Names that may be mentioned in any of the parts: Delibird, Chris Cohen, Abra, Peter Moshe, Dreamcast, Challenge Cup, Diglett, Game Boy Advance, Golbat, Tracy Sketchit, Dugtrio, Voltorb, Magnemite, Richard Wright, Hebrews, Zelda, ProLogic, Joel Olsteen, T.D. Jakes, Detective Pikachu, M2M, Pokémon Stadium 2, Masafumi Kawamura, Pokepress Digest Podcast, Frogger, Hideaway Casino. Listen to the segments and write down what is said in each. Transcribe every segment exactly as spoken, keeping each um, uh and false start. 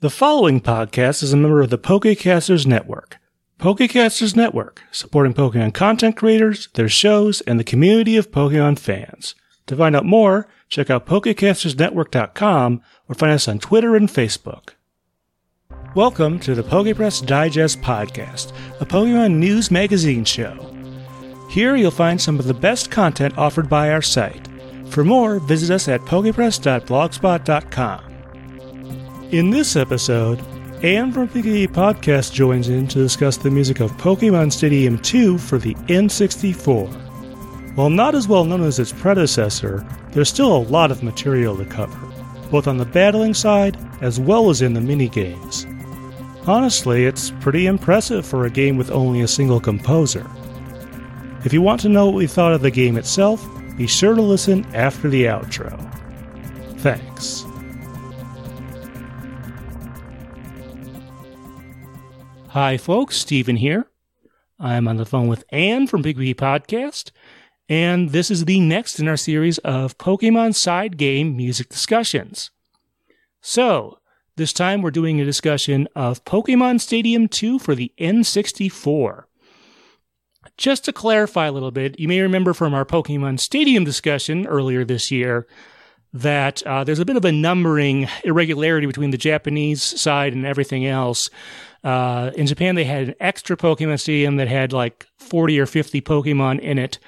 The following podcast is a member of the Pokecasters Network. Pokecasters Network, supporting Pokemon content creators, their shows, and the community of Pokemon fans. To find out more, check out Pokecasters Network dot com or find us on Twitter and Facebook. Welcome to the Pokepress Digest Podcast, a Pokemon news magazine show. Here you'll find some of the best content offered by our site. For more, visit us at pokepress dot blogspot dot com. In this episode, Anne from Piggie Podcast joins in to discuss the music of Pokémon Stadium two for the N sixty-four. While not as well known as its predecessor, there's still a lot of material to cover, both on the battling side as well as in the minigames. Honestly, it's pretty impressive for a game with only a single composer. If you want to know what we thought of the game itself, be sure to listen after the outro. Thanks. Hi folks, Stephen here. I'm on the phone with Anne from Big Bee Podcast, and this is the next in our series of Pokemon side game music discussions. So, this time we're doing a discussion of Pokemon Stadium two for the N sixty-four. Just to clarify a little bit, you may remember from our Pokemon Stadium discussion earlier this year that uh, there's a bit of a numbering irregularity between the Japanese side and everything else. Uh, in Japan, they had an extra Pokemon Stadium that had like forty or fifty Pokemon in it.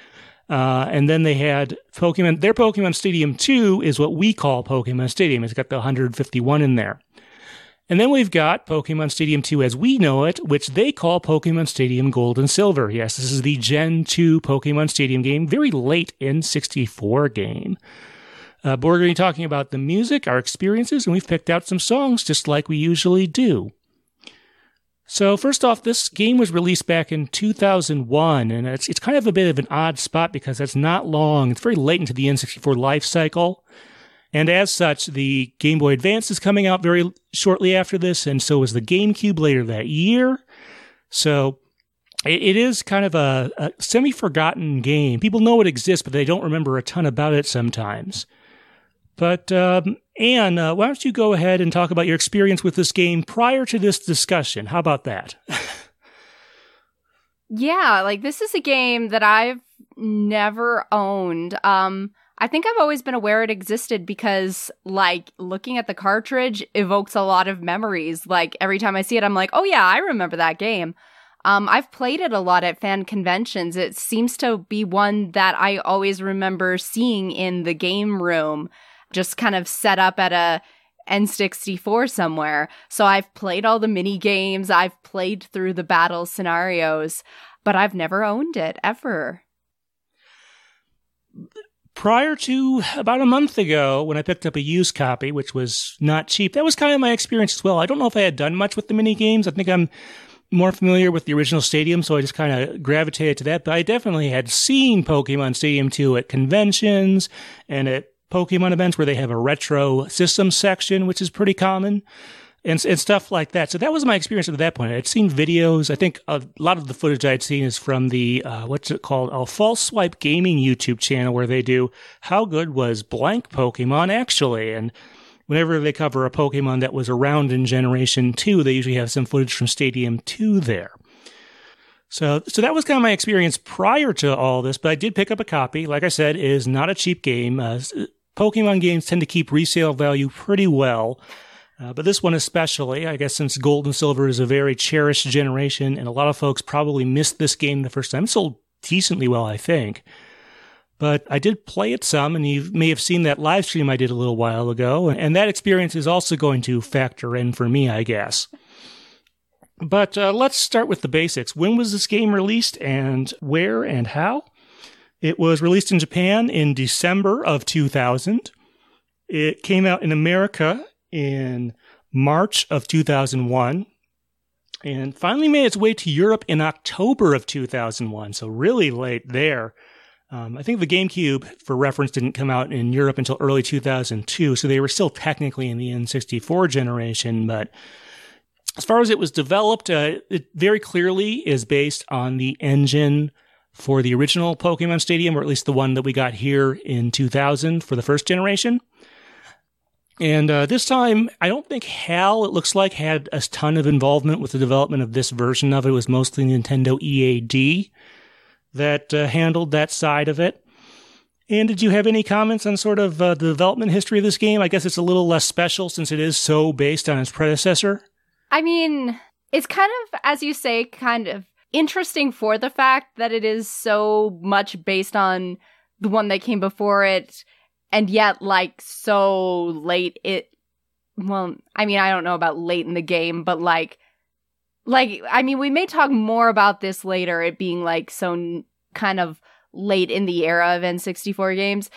Uh, and then they had Pokemon, their Pokemon Stadium two is what we call Pokemon Stadium. It's got the one hundred fifty-one in there. And then we've got Pokemon Stadium two as we know it, which they call Pokemon Stadium Gold and Silver. Yes, this is the Gen two Pokemon Stadium game, very late N sixty-four game. Uh, but we're going to be talking about the music, our experiences, and we've picked out some songs just like we usually do. So first off, this game was released back in two thousand one, and it's it's kind of a bit of an odd spot because that's not long. It's very late into the N sixty-four life cycle, and as such, the Game Boy Advance is coming out very shortly after this, and so is the GameCube later that year. So it, it is kind of a, a semi-forgotten game. People know it exists, but they don't remember a ton about it sometimes. But um, Anne, uh, why don't you go ahead and talk about your experience with this game prior to this discussion? How about that? Yeah, like this is a game that I've never owned. Um, I think I've always been aware it existed because, like, looking at the cartridge evokes a lot of memories. Like every time I see it, I'm like, oh yeah, I remember that game. Um, I've played it a lot at fan conventions. It seems to be one that I always remember seeing in the game room, just kind of set up at a N sixty-four somewhere. So I've played all the mini games, I've played through the battle scenarios, but I've never owned it ever. Prior to about a month ago, when I picked up a used copy, which was not cheap, that was kind of my experience as well. I don't know if I had done much with the mini games. I think I'm more familiar with the original Stadium, so I just kind of gravitated to that. But I definitely had seen Pokemon Stadium two at conventions and at Pokemon events where they have a retro system section, which is pretty common, and, and stuff like that. So that was my experience at that point. I'd seen videos. I think a lot of the footage I'd seen is from the, uh, what's it called, a False Swipe Gaming YouTube channel where they do, how good was blank Pokemon actually? And whenever they cover a Pokemon that was around in Generation two, they usually have some footage from Stadium two there. So so that was kind of my experience prior to all this, but I did pick up a copy. Like I said, it is not a cheap game. Uh, Pokemon games tend to keep resale value pretty well, uh, but this one especially, I guess since Gold and Silver is a very cherished generation, and a lot of folks probably missed this game the first time. It sold decently well, I think. But I did play it some, and you may have seen that live stream I did a little while ago, and that experience is also going to factor in for me, I guess. But uh, let's start with the basics. When was this game released, and where and how? It was released in Japan in December of two thousand. It came out in America in March of two thousand one, and finally made its way to Europe in October of two thousand one, so really late there. Um, I think the GameCube, for reference, didn't come out in Europe until early two thousand two, so they were still technically in the N sixty-four generation. But as far as it was developed, uh, it very clearly is based on the engine for the original Pokemon Stadium, or at least the one that we got here in two thousand for the first generation. And uh, this time, I don't think HAL, it looks like, had a ton of involvement with the development of this version of it. It was mostly Nintendo E A D that uh, handled that side of it. And did you have any comments on sort of uh, the development history of this game? I guess it's a little less special since it is so based on its predecessor. I mean, it's kind of, as you say, kind of interesting for the fact that it is so much based on the one that came before it. And yet, like, so late it... Well, I mean, I don't know about late in the game, but, like... Like, I mean, we may talk more about this later, it being, like, so n- kind of late in the era of N sixty-four games.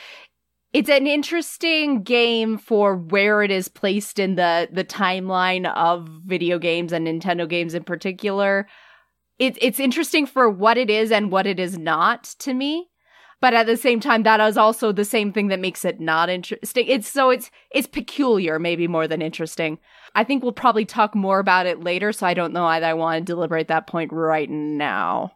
It's an interesting game for where it is placed in the, the timeline of video games and Nintendo games in particular. It, it's interesting for what it is and what it is not, to me. But at the same time, that is also the same thing that makes it not interesting. It's so it's it's peculiar, maybe more than interesting. I think we'll probably talk more about it later, so I don't know why I want to deliberate that point right now.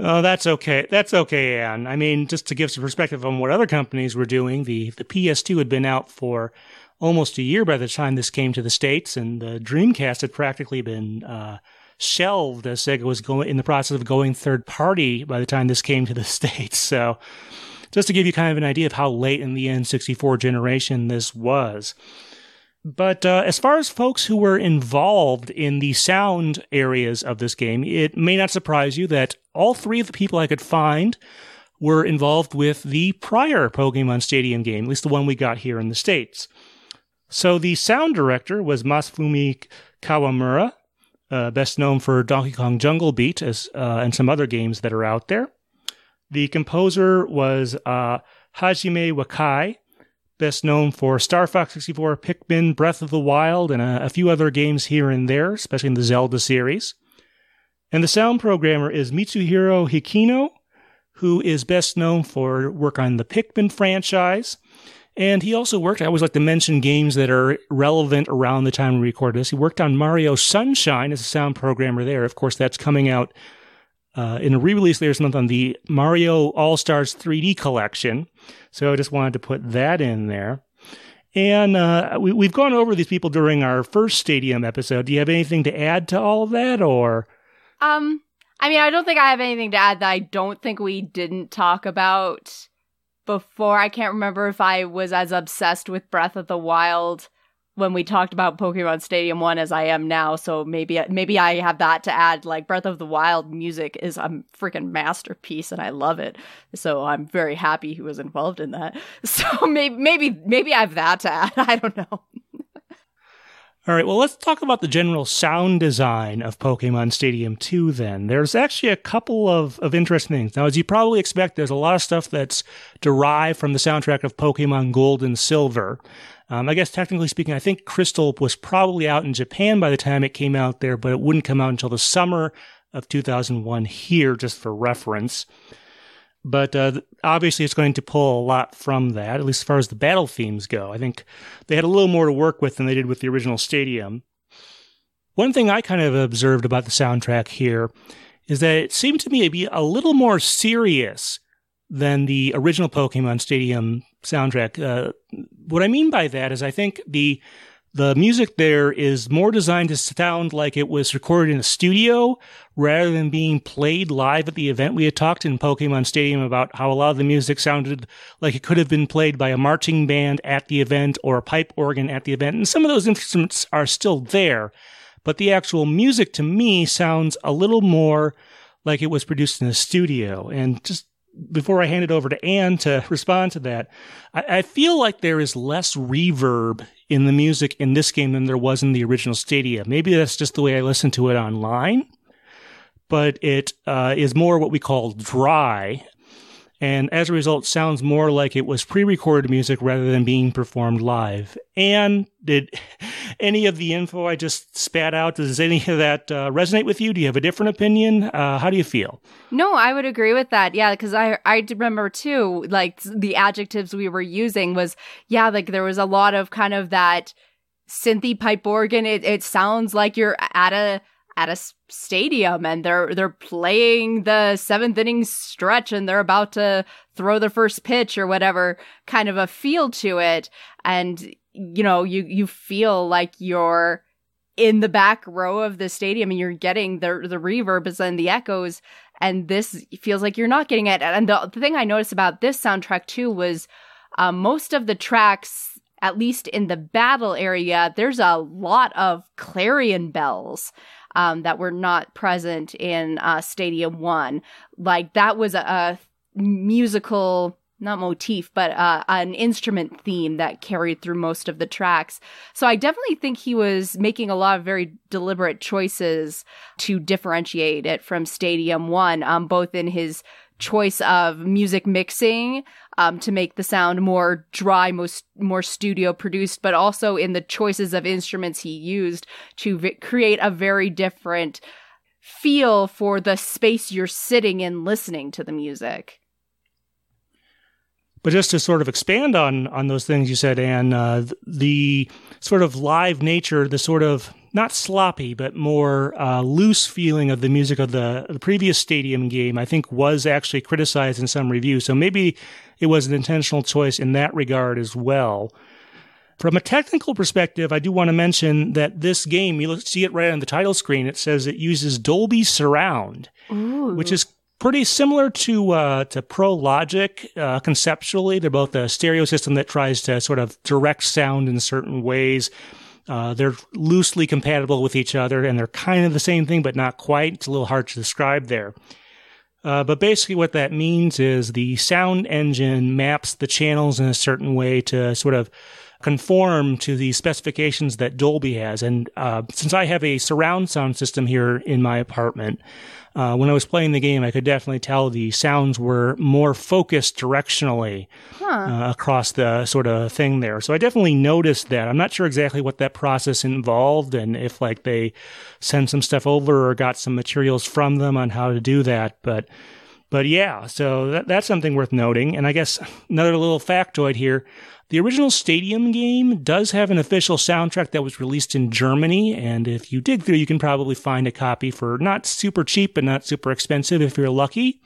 Oh, that's okay. That's okay, Anne. I mean, just to give some perspective on what other companies were doing, the, the P S two had been out for almost a year by the time this came to the States, and the Dreamcast had practically been... Uh, shelved as Sega was going in the process of going third party by the time this came to the States. So just to give you kind of an idea of how late in the N sixty-four generation this was. But uh, as far as folks who were involved in the sound areas of this game, it may not surprise you that all three of the people I could find were involved with the prior Pokémon Stadium game, at least the one we got here in the States. So the sound director was Masafumi Kawamura, Uh, best known for Donkey Kong Jungle Beat as, uh, and some other games that are out there. The composer was uh, Hajime Wakai, best known for Star Fox sixty-four, Pikmin, Breath of the Wild, and a, a few other games here and there, especially in the Zelda series. And the sound programmer is Mitsuhiro Hikino, who is best known for work on the Pikmin franchise. And he also worked, I always like to mention games that are relevant around the time we record this. He worked on Mario Sunshine as a sound programmer there. Of course, that's coming out uh, in a re-release later this month on the Mario All-Stars three D collection. So I just wanted to put that in there. And uh, we, we've gone over these people during our first Stadium episode. Do you have anything to add to all of that, or? Um, I mean, I don't think I have anything to add that I don't think we didn't talk about before. I can't remember if I was as obsessed with Breath of the Wild when we talked about Pokemon Stadium one as I am now, so maybe maybe I have that to add. Like, Breath of the Wild music is a freaking masterpiece, and I love it, so I'm very happy he was involved in that. So maybe maybe, maybe I have that to add. I don't know. All right, well, let's talk about the general sound design of Pokemon Stadium two then. There's actually a couple of, of interesting things. Now, as you probably expect, there's a lot of stuff that's derived from the soundtrack of Pokemon Gold and Silver. Um, I guess, technically speaking, I think Crystal was probably out in Japan by the time it came out there, but it wouldn't come out until the summer of two thousand one here, just for reference. But uh, obviously, it's going to pull a lot from that, at least as far as the battle themes go. I think they had a little more to work with than they did with the original Stadium. One thing I kind of observed about the soundtrack here is that it seemed to me to be a little more serious than the original Pokemon Stadium soundtrack. Uh, what I mean by that is I think the the music there is more designed to sound like it was recorded in a studio rather than being played live at the event. We had talked in Pokemon Stadium about how a lot of the music sounded like it could have been played by a marching band at the event or a pipe organ at the event. And some of those instruments are still there, but the actual music to me sounds a little more like it was produced in a studio. And just before I hand it over to Anne to respond to that, I, I feel like there is less reverb in the music in this game than there was in the original Stadium. Maybe that's just the way I listen to it online, but it uh, is more what we call dry, and as a result, sounds more like it was pre-recorded music rather than being performed live. Anne, did any of the info I just spat out, does any of that uh, resonate with you? Do you have a different opinion? Uh, how do you feel? No, I would agree with that. Yeah, because I, I remember too, like the adjectives we were using was, yeah, like there was a lot of kind of that synthy pipe organ. It, it sounds like you're at a at a stadium and they're they're playing the seventh inning stretch and they're about to throw their first pitch or whatever kind of a feel to it. And, you know, you, you feel like you're in the back row of the stadium and you're getting the the reverbs and the echoes. And this feels like you're not getting it. And the, the thing I noticed about this soundtrack, too, was uh, most of the tracks, at least in the battle area, there's a lot of clarion bells um, that were not present in uh, Stadium one. Like, that was a, a musical, not motif, but uh, an instrument theme that carried through most of the tracks. So I definitely think he was making a lot of very deliberate choices to differentiate it from Stadium one, um, both in his choice of music mixing um, to make the sound more dry, most, more studio produced, but also in the choices of instruments he used to v- create a very different feel for the space you're sitting in listening to the music. But just to sort of expand on on those things you said, Anne, uh, the sort of live nature, the sort of not sloppy, but more uh, loose feeling of the music of the, the previous stadium game, I think was actually criticized in some reviews. So maybe it was an intentional choice in that regard as well. From a technical perspective, I do want to mention that this game, you'll see it right on the title screen, it says it uses Dolby Surround, Ooh. Which is pretty similar to uh, to ProLogic uh, conceptually. They're both a stereo system that tries to sort of direct sound in certain ways. Uh, they're loosely compatible with each other, and they're kind of the same thing, but not quite. It's a little hard to describe there. Uh, but basically what that means is the sound engine maps the channels in a certain way to sort of conform to the specifications that Dolby has. And uh, since I have a surround sound system here in my apartment, uh, when I was playing the game, I could definitely tell the sounds were more focused directionally huh. uh, across the sort of thing there. So I definitely noticed that. I'm not sure exactly what that process involved and if like they sent some stuff over or got some materials from them on how to do that. But But yeah, so that, that's something worth noting. And I guess another little factoid here, the original Stadium game does have an official soundtrack that was released in Germany. And if you dig through, you can probably find a copy for not super cheap, but not super expensive if you're lucky.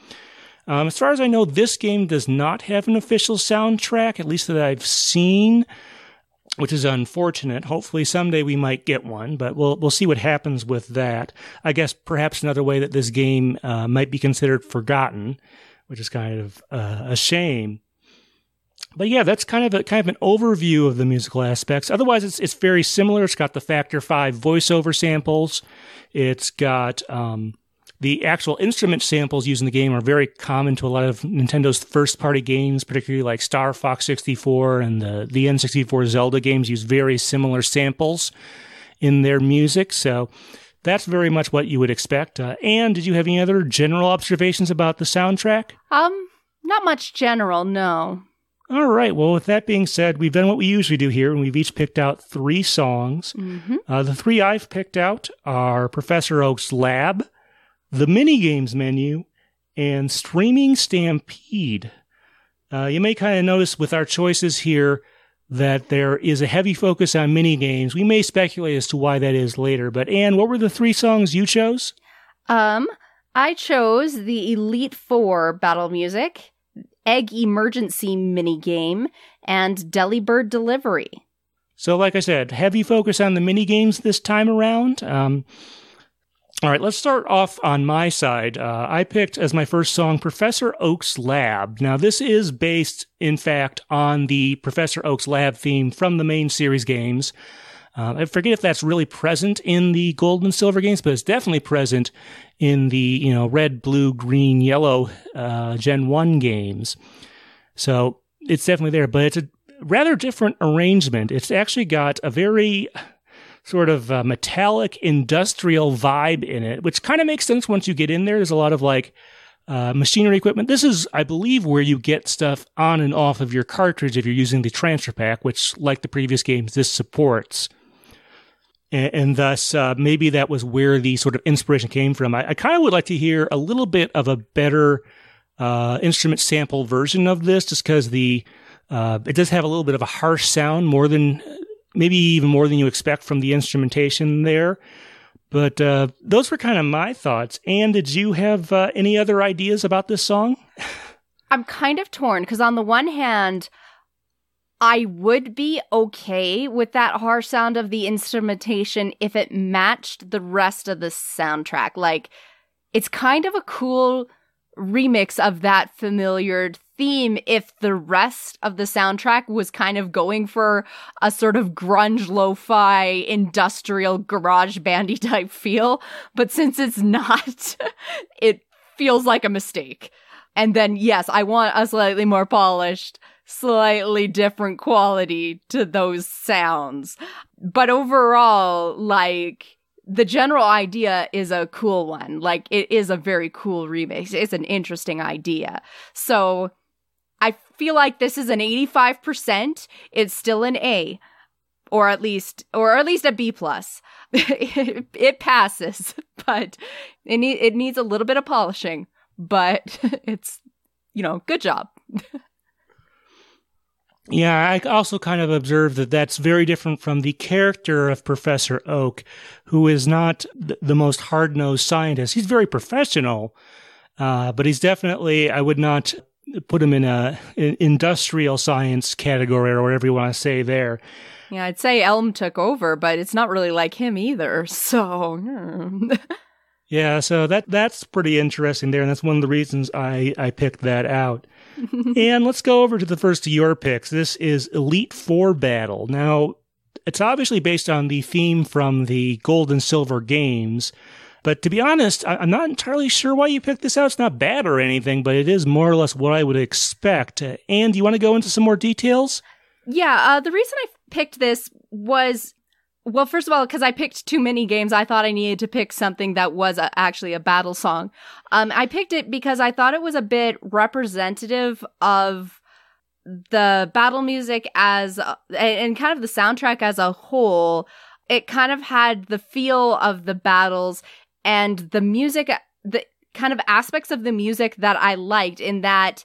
Um, as far as I know, this game does not have an official soundtrack, at least that I've seen, which is unfortunate. Hopefully someday we might get one, but we'll we'll see what happens with that. I guess perhaps another way that this game uh, might be considered forgotten, which is kind of uh, a shame. But yeah, that's kind of a, kind of an overview of the musical aspects. Otherwise, it's it's very similar. It's got the Factor five voiceover samples. It's got um, the actual instrument samples used in the game are very common to a lot of Nintendo's first-party games, particularly like Star Fox sixty-four and the, the N sixty-four Zelda games use very similar samples in their music. So that's very much what you would expect. Uh, Anne, did you have any other general observations about the soundtrack? Um, not much general, no. All right. Well, with that being said, we've done what we usually do here, and we've each picked out three songs. Mm-hmm. Uh, the three I've picked out are Professor Oak's Lab, the minigames menu, and Streaming Stampede. Uh, you may kind of notice with our choices here that there is a heavy focus on minigames. We may speculate as to why that is later, but Anne, what were the three songs you chose? Um, I chose the Elite Four battle music, Egg Emergency minigame, and Delibird Delivery. So like I said, heavy focus on the minigames this time around. Um... All right, let's start off on my side. Uh, I picked as my first song, Professor Oak's Lab. Now, this is based, in fact, on the Professor Oak's Lab theme from the main series games. Uh, I forget if that's really present in the Gold and Silver games, but it's definitely present in the, you know, red, blue, green, yellow uh, Gen one games. So it's definitely there, but it's a rather different arrangement. It's actually got a very sort of uh, metallic industrial vibe in it, which kind of makes sense once you get in there. There's a lot of like uh, machinery equipment. This is, I believe, where you get stuff on and off of your cartridge if you're using the transfer pack, which, like the previous games, this supports. And, and thus, uh, maybe that was where the sort of inspiration came from. I, I kind of would like to hear a little bit of a better uh, instrument sample version of this, just because the uh, it does have a little bit of a harsh sound, more than... maybe even more than you expect from the instrumentation there. But uh, those were kind of my thoughts. Anne, did you have uh, any other ideas about this song? I'm kind of torn because on the one hand, I would be okay with that harsh sound of the instrumentation if it matched the rest of the soundtrack. Like, it's kind of a cool remix of that familiar theme if the rest of the soundtrack was kind of going for a sort of grunge, lo-fi, industrial, garage bandy type feel. But since it's not, it feels like a mistake. And then, yes, I want a slightly more polished, slightly different quality to those sounds. But overall, like, the general idea is a cool one. Like, it is a very cool remix. It's an interesting idea. So I feel like this is an eighty-five percent. It's still an A, or at least, or at least a B plus. it, it passes, but it, ne- it needs a little bit of polishing, but it's, you know, good job. Yeah, I also kind of observed that that's very different from the character of Professor Oak, who is not th- the most hard-nosed scientist. He's very professional, uh, but he's definitely, I would not put him in a in industrial science category or whatever you want to say there. Yeah, I'd say Elm took over, but it's not really like him either, so... Yeah, so that that's pretty interesting there, and that's one of the reasons I, I picked that out. And let's go over to the first of your picks. This is Elite Four Battle. Now, it's obviously based on the theme from the Gold and Silver games, but to be honest, I, I'm not entirely sure why you picked this out. It's not bad or anything, but it is more or less what I would expect. Uh, Anne, do you want to go into some more details? Yeah, uh, the reason I picked this was... Well, first of all, because I picked too many games, I thought I needed to pick something that was a, actually a battle song. Um, I picked it because I thought it was a bit representative of the battle music as uh, and kind of the soundtrack as a whole. It kind of had the feel of the battles and the music, the kind of aspects of the music that I liked, in that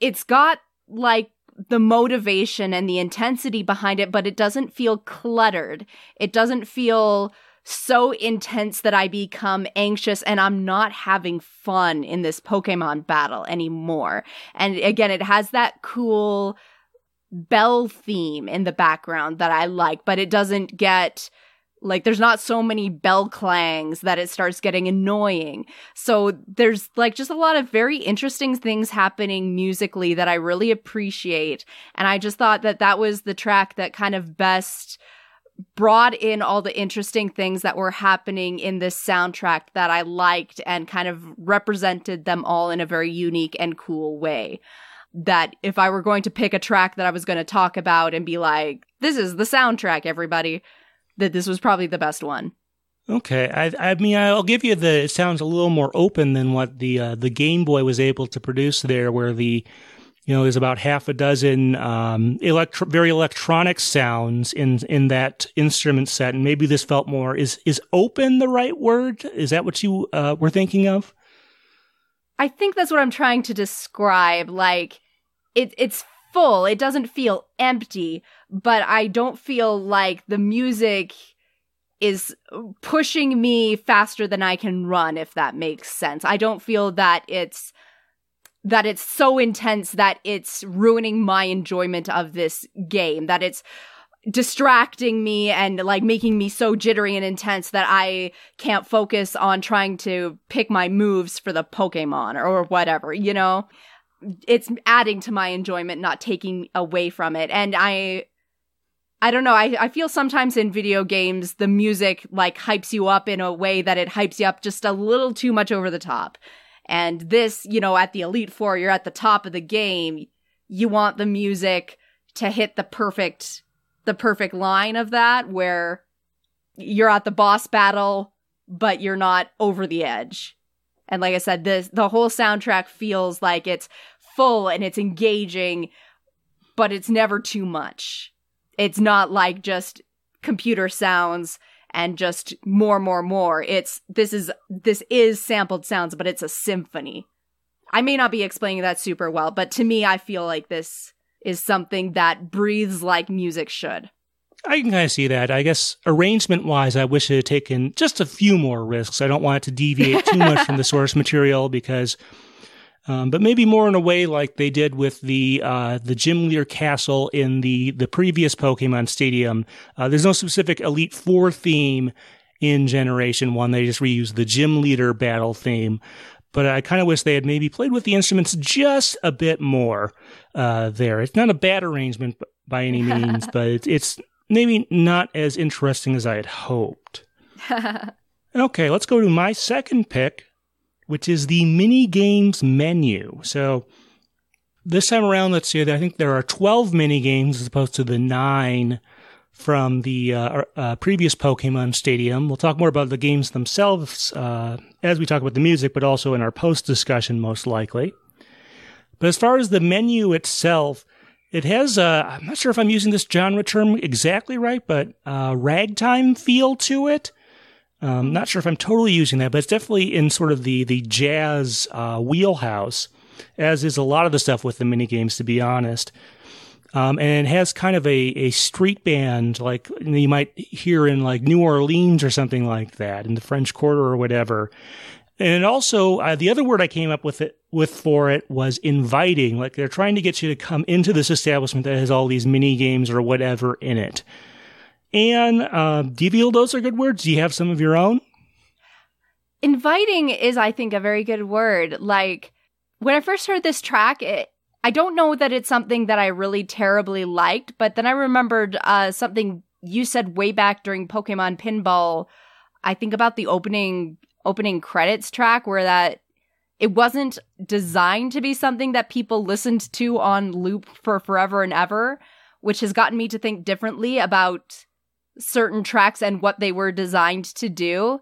it's got like the motivation and the intensity behind it, but it doesn't feel cluttered. It doesn't feel so intense that I become anxious and I'm not having fun in this Pokemon battle anymore. And again, it has that cool bell theme in the background that I like, but it doesn't get... Like, there's not so many bell clangs that it starts getting annoying. So there's, like, just a lot of very interesting things happening musically that I really appreciate. And I just thought that that was the track that kind of best brought in all the interesting things that were happening in this soundtrack that I liked and kind of represented them all in a very unique and cool way. That if I were going to pick a track that I was going to talk about and be like, this is the soundtrack, everybody... that this was probably the best one. Okay. I, I mean, I'll give you the, it sounds a little more open than what the uh, the Game Boy was able to produce there, where the, you know, there's about half a dozen um, electro, very electronic sounds in in that instrument set, and maybe this felt more, is is open the right word? Is that what you uh, were thinking of? I think that's what I'm trying to describe. Like, it it's full. It doesn't feel empty, but I don't feel like the music is pushing me faster than I can run, if that makes sense. I don't feel that it's that it's so intense that it's ruining my enjoyment of this game, that it's distracting me and like making me so jittery and intense that I can't focus on trying to pick my moves for the Pokemon or, or whatever, you know? It's adding to my enjoyment, not taking away from it. And I, I don't know, I, I feel sometimes in video games, the music like hypes you up in a way that it hypes you up just a little too much over the top. And this, you know, at the Elite Four, you're at the top of the game. You want the music to hit the perfect, the perfect line of that, where you're at the boss battle, but you're not over the edge. And like I said, this, the whole soundtrack feels like it's full and it's engaging, but it's never too much. It's not like just computer sounds and just more, more, more. It's this is this is sampled sounds, but it's a symphony. I may not be explaining that super well, but to me, I feel like this is something that breathes like music should. I can kind of see that. I guess arrangement-wise, I wish it had taken just a few more risks. I don't want it to deviate too much from the source material because, um, but maybe more in a way like they did with the uh, the gym leader castle in the the previous Pokemon Stadium. Uh, there's no specific Elite Four theme in Generation One. They just reused the gym leader battle theme. But I kind of wish they had maybe played with the instruments just a bit more uh, there. It's not a bad arrangement by any means, but it's, it's maybe not as interesting as I had hoped. Okay, let's go to my second pick, which is the mini games menu. So this time around, let's see, I think there are twelve mini games as opposed to the nine from the uh, uh, previous Pokemon Stadium. We'll talk more about the games themselves uh, as we talk about the music, but also in our post-discussion, most likely. But as far as the menu itself, it has, uh, I'm not sure if I'm using this genre term exactly right, but uh, ragtime feel to it. Um, not sure if I'm totally using that, but it's definitely in sort of the, the jazz uh, wheelhouse, as is a lot of the stuff with the minigames, to be honest. Um, and it has kind of a, a street band, like you might hear in like New Orleans or something like that, in the French Quarter or whatever. And also, uh, the other word I came up with it with for it was inviting. Like they're trying to get you to come into this establishment that has all these mini games or whatever in it. And uh, do you feel those are good words? Do you have some of your own? Inviting is, I think, a very good word. Like when I first heard this track, it. I don't know that it's something that I really terribly liked, but then I remembered uh, something you said way back during Pokemon Pinball, I think about the opening opening credits track where that it wasn't designed to be something that people listened to on loop for forever and ever, which has gotten me to think differently about certain tracks and what they were designed to do.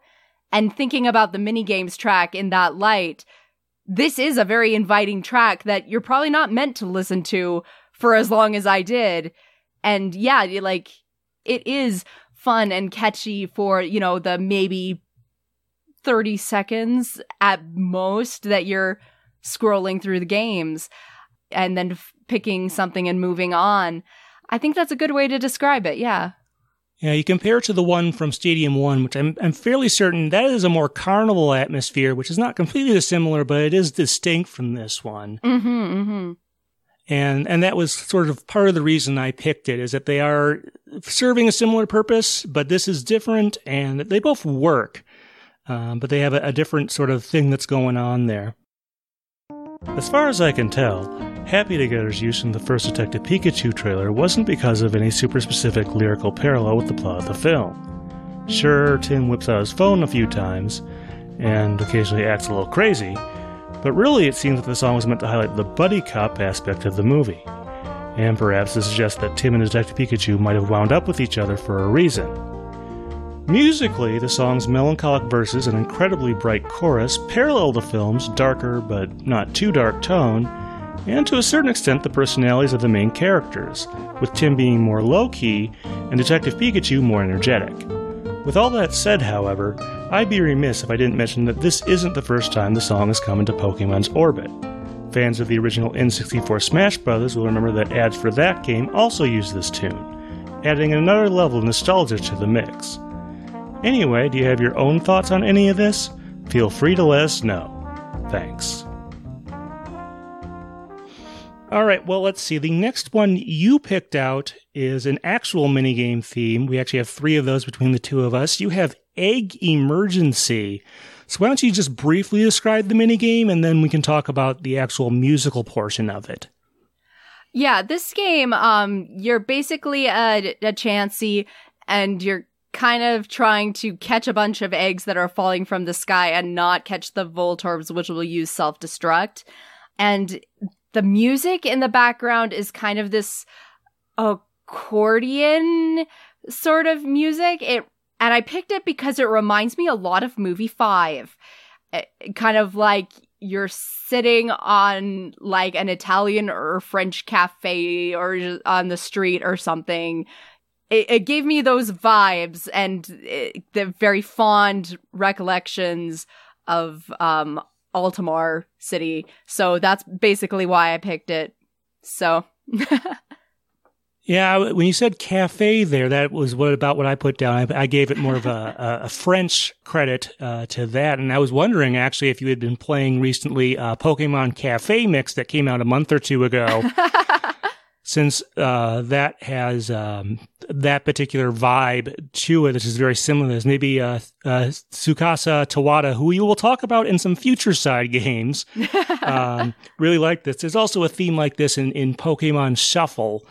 And thinking about the minigames track in that light, this is a very inviting track that you're probably not meant to listen to for as long as I did. And yeah, like it is fun and catchy for, you know, the maybe thirty seconds at most that you're scrolling through the games and then f- picking something and moving on. I think that's a good way to describe it. Yeah. Yeah, you compare it to the one from Stadium one, which I'm, I'm fairly certain that is a more carnival atmosphere, which is not completely dissimilar, but it is distinct from this one. Mm-hmm, mm-hmm. And and that was sort of part of the reason I picked it, is that they are serving a similar purpose, but this is different, and they both work, um, but they have a, a different sort of thing that's going on there. As far as I can tell, Happy Together's use in the first Detective Pikachu trailer wasn't because of any super specific lyrical parallel with the plot of the film. Sure, Tim whips out his phone a few times, and occasionally acts a little crazy, but really it seems that the song was meant to highlight the buddy cop aspect of the movie, and perhaps to suggest that Tim and Detective Pikachu might have wound up with each other for a reason. Musically, the song's melancholic verses and incredibly bright chorus parallel the film's darker but not too dark tone, and to a certain extent the personalities of the main characters, with Tim being more low-key and Detective Pikachu more energetic. With all that said, however, I'd be remiss if I didn't mention that this isn't the first time the song has come into Pokemon's orbit. Fans of the original N sixty-four Smash Bros. Will remember that ads for that game also used this tune, adding another level of nostalgia to the mix. Anyway, do you have your own thoughts on any of this? Feel free to let us know. Thanks. All right, well, let's see. The next one you picked out is an actual minigame theme. We actually have three of those between the two of us. You have Egg Emergency. So why don't you just briefly describe the minigame, and then we can talk about the actual musical portion of it. Yeah, this game, um, you're basically a, a Chansey, and you're kind of trying to catch a bunch of eggs that are falling from the sky and not catch the Voltorbs, which will use self-destruct. And the music in the background is kind of this accordion sort of music. It and I picked it because it reminds me a lot of movie five. It, kind of like you're sitting on like an Italian or French cafe or on the street or something. It, it gave me those vibes and it, the very fond recollections of um. Altamar City. So that's basically why I picked it. So Yeah, when you said cafe there, that was what about what I put down. I, I gave it more of a, a French credit uh, to that. And I was wondering, actually, if you had been playing recently uh, Pokemon Café Mix that came out a month or two ago, since uh, that has um, that particular vibe to it, which is very similar to this. Maybe uh, uh, Tsukasa Tawada, who you will talk about in some future side games, um, really like this. There's also a theme like this in, in Pokemon Shuffle,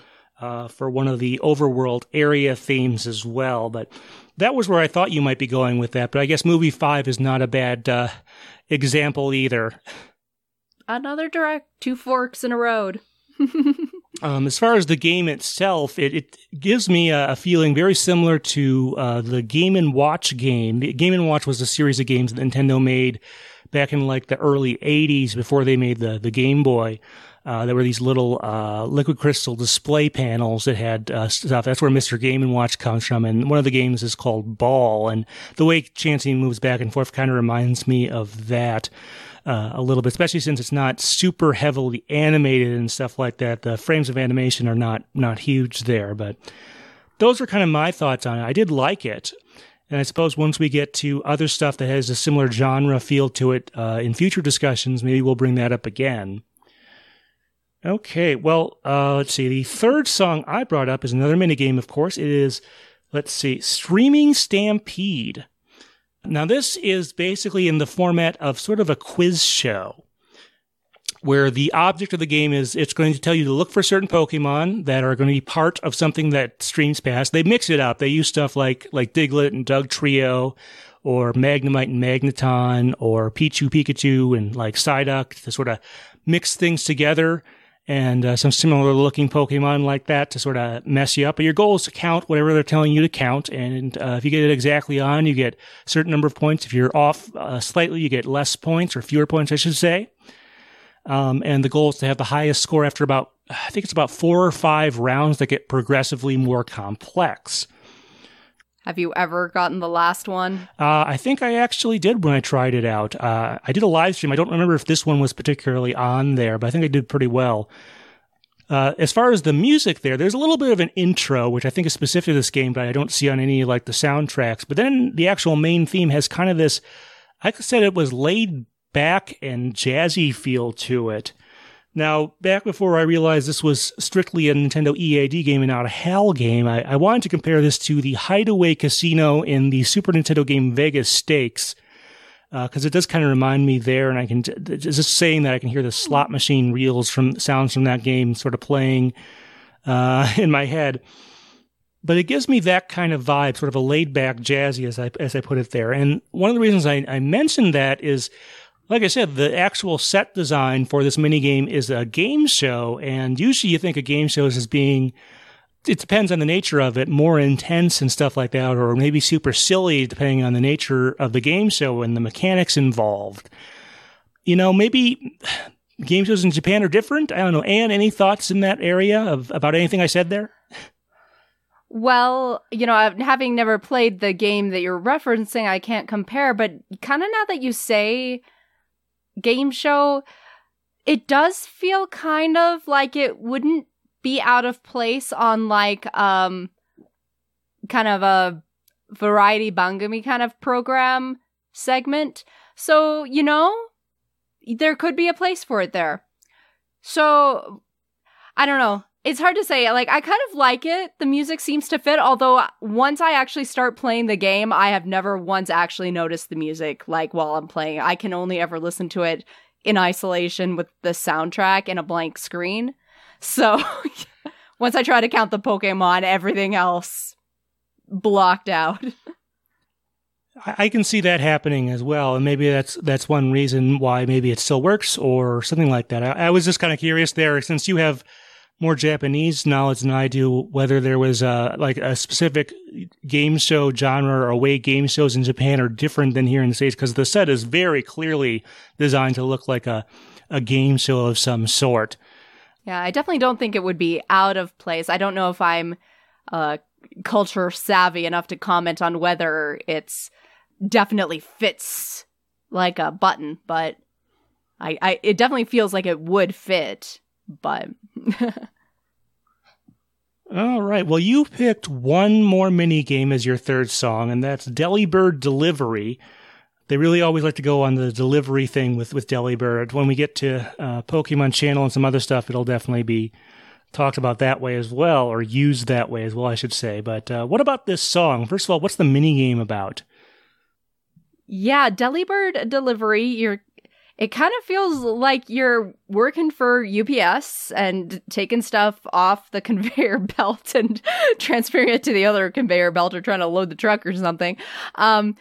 Uh, for one of the overworld area themes as well. But that was where I thought you might be going with that. But I guess movie five is not a bad uh, example either. Another direct, two forks in a road. um, as far as the game itself, it, it gives me a, a feeling very similar to uh, the Game and Watch game. The Game and Watch was a series of games that Nintendo made back in like the early eighties before they made the, the Game Boy. Uh, there were these little uh, liquid crystal display panels that had uh, stuff. That's where Mister Game and Watch comes from. And one of the games is called Ball. And the way Chansey moves back and forth kind of reminds me of that uh, a little bit, especially since it's not super heavily animated and stuff like that. The frames of animation are not not huge there. But those are kind of my thoughts on it. I did like it. And I suppose once we get to other stuff that has a similar genre feel to it uh, in future discussions, maybe we'll bring that up again. Okay, well, uh, let's see. The third song I brought up is another minigame, of course. It is, let's see, Streaming Stampede. Now, this is basically in the format of sort of a quiz show, where the object of the game is it's going to tell you to look for certain Pokemon that are going to be part of something that streams past. They mix it up. They use stuff like like Diglett and Dugtrio, or Magnemite and Magneton, or Pichu Pikachu and like Psyduck to sort of mix things together. And uh, some similar-looking Pokemon like that to sort of mess you up. But your goal is to count whatever they're telling you to count. And uh, if you get it exactly on, you get a certain number of points. If you're off uh, slightly, you get less points, or fewer points, I should say. Um, and the goal is to have the highest score after about, I think it's about four or five rounds that get progressively more complex. Have you ever gotten the last one? Uh, I think I actually did when I tried it out. Uh, I did a live stream. I don't remember if this one was particularly on there, but I think I did pretty well. Uh, as far as the music there, there's a little bit of an intro, which I think is specific to this game, but I don't see on any like the soundtracks. But then the actual main theme has kind of this, I said it was laid back and jazzy feel to it. Now, back before I realized this was strictly a Nintendo E A D game and not a H A L game, I, I wanted to compare this to the Hideaway Casino in the Super Nintendo game Vegas Stakes, because uh, it does kind of remind me there, and I can t- just saying that I can hear the slot machine reels from sounds from that game sort of playing uh, in my head. But it gives me that kind of vibe, sort of a laid-back jazzy, as I as I put it there. And one of the reasons I, I mentioned that is, like I said, the actual set design for this minigame is a game show, and usually you think of game shows as being, it depends on the nature of it, more intense and stuff like that, or maybe super silly depending on the nature of the game show and the mechanics involved. You know, maybe game shows in Japan are different. I don't know. Anne, any thoughts in that area of about anything I said there? Well, you know, having never played the game that you're referencing, I can't compare, but kind of now that you say game show, it does feel kind of like it wouldn't be out of place on like um kind of a variety bangumi kind of program segment. So, you know, there could be a place for it there. So, I don't know. It's hard to say. Like, I kind of like it. The music seems to fit, although once I actually start playing the game, I have never once actually noticed the music, like, while I'm playing. I can only ever listen to it in isolation with the soundtrack and a blank screen. So, once I try to count the Pokemon, everything else blocked out. I can see that happening as well, and maybe that's that's one reason why maybe it still works or something like that. I, I was just kind of curious there, since you have more Japanese knowledge than I do, whether there was a, like a specific game show genre or way game shows in Japan are different than here in the States, because the set is very clearly designed to look like a, a game show of some sort. Yeah, I definitely don't think it would be out of place. I don't know if I'm uh, culture savvy enough to comment on whether it's definitely fits like a button, but I, I it definitely feels like it would fit. But All right. Well, you picked one more mini game as your third song, and that's Delibird Delivery. They really always like to go on the delivery thing with, with Delibird. When we get to uh, Pokemon Channel and some other stuff, it'll definitely be talked about that way as well, or used that way as well, I should say. But uh, what about this song? First of all, what's the mini game about? Yeah, Delibird Delivery, you're it kind of feels like you're working for U P S and taking stuff off the conveyor belt and transferring it to the other conveyor belt, or trying to load the truck or something. Um,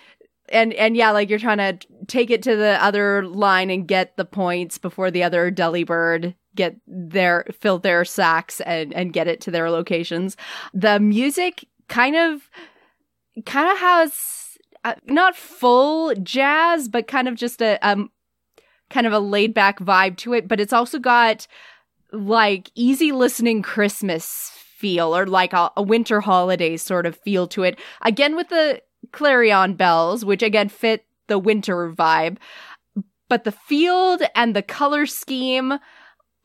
and, and yeah, like you're trying to take it to the other line and get the points before the other Delibird get their, fill their sacks and, and get it to their locations. The music kind of, kind of has uh, not full jazz, but kind of just a, um, kind of a laid-back vibe to it, but it's also got, like, easy-listening Christmas feel, or like a, a winter holiday sort of feel to it. Again, with the clarion bells, which, again, fit the winter vibe. But the field and the color scheme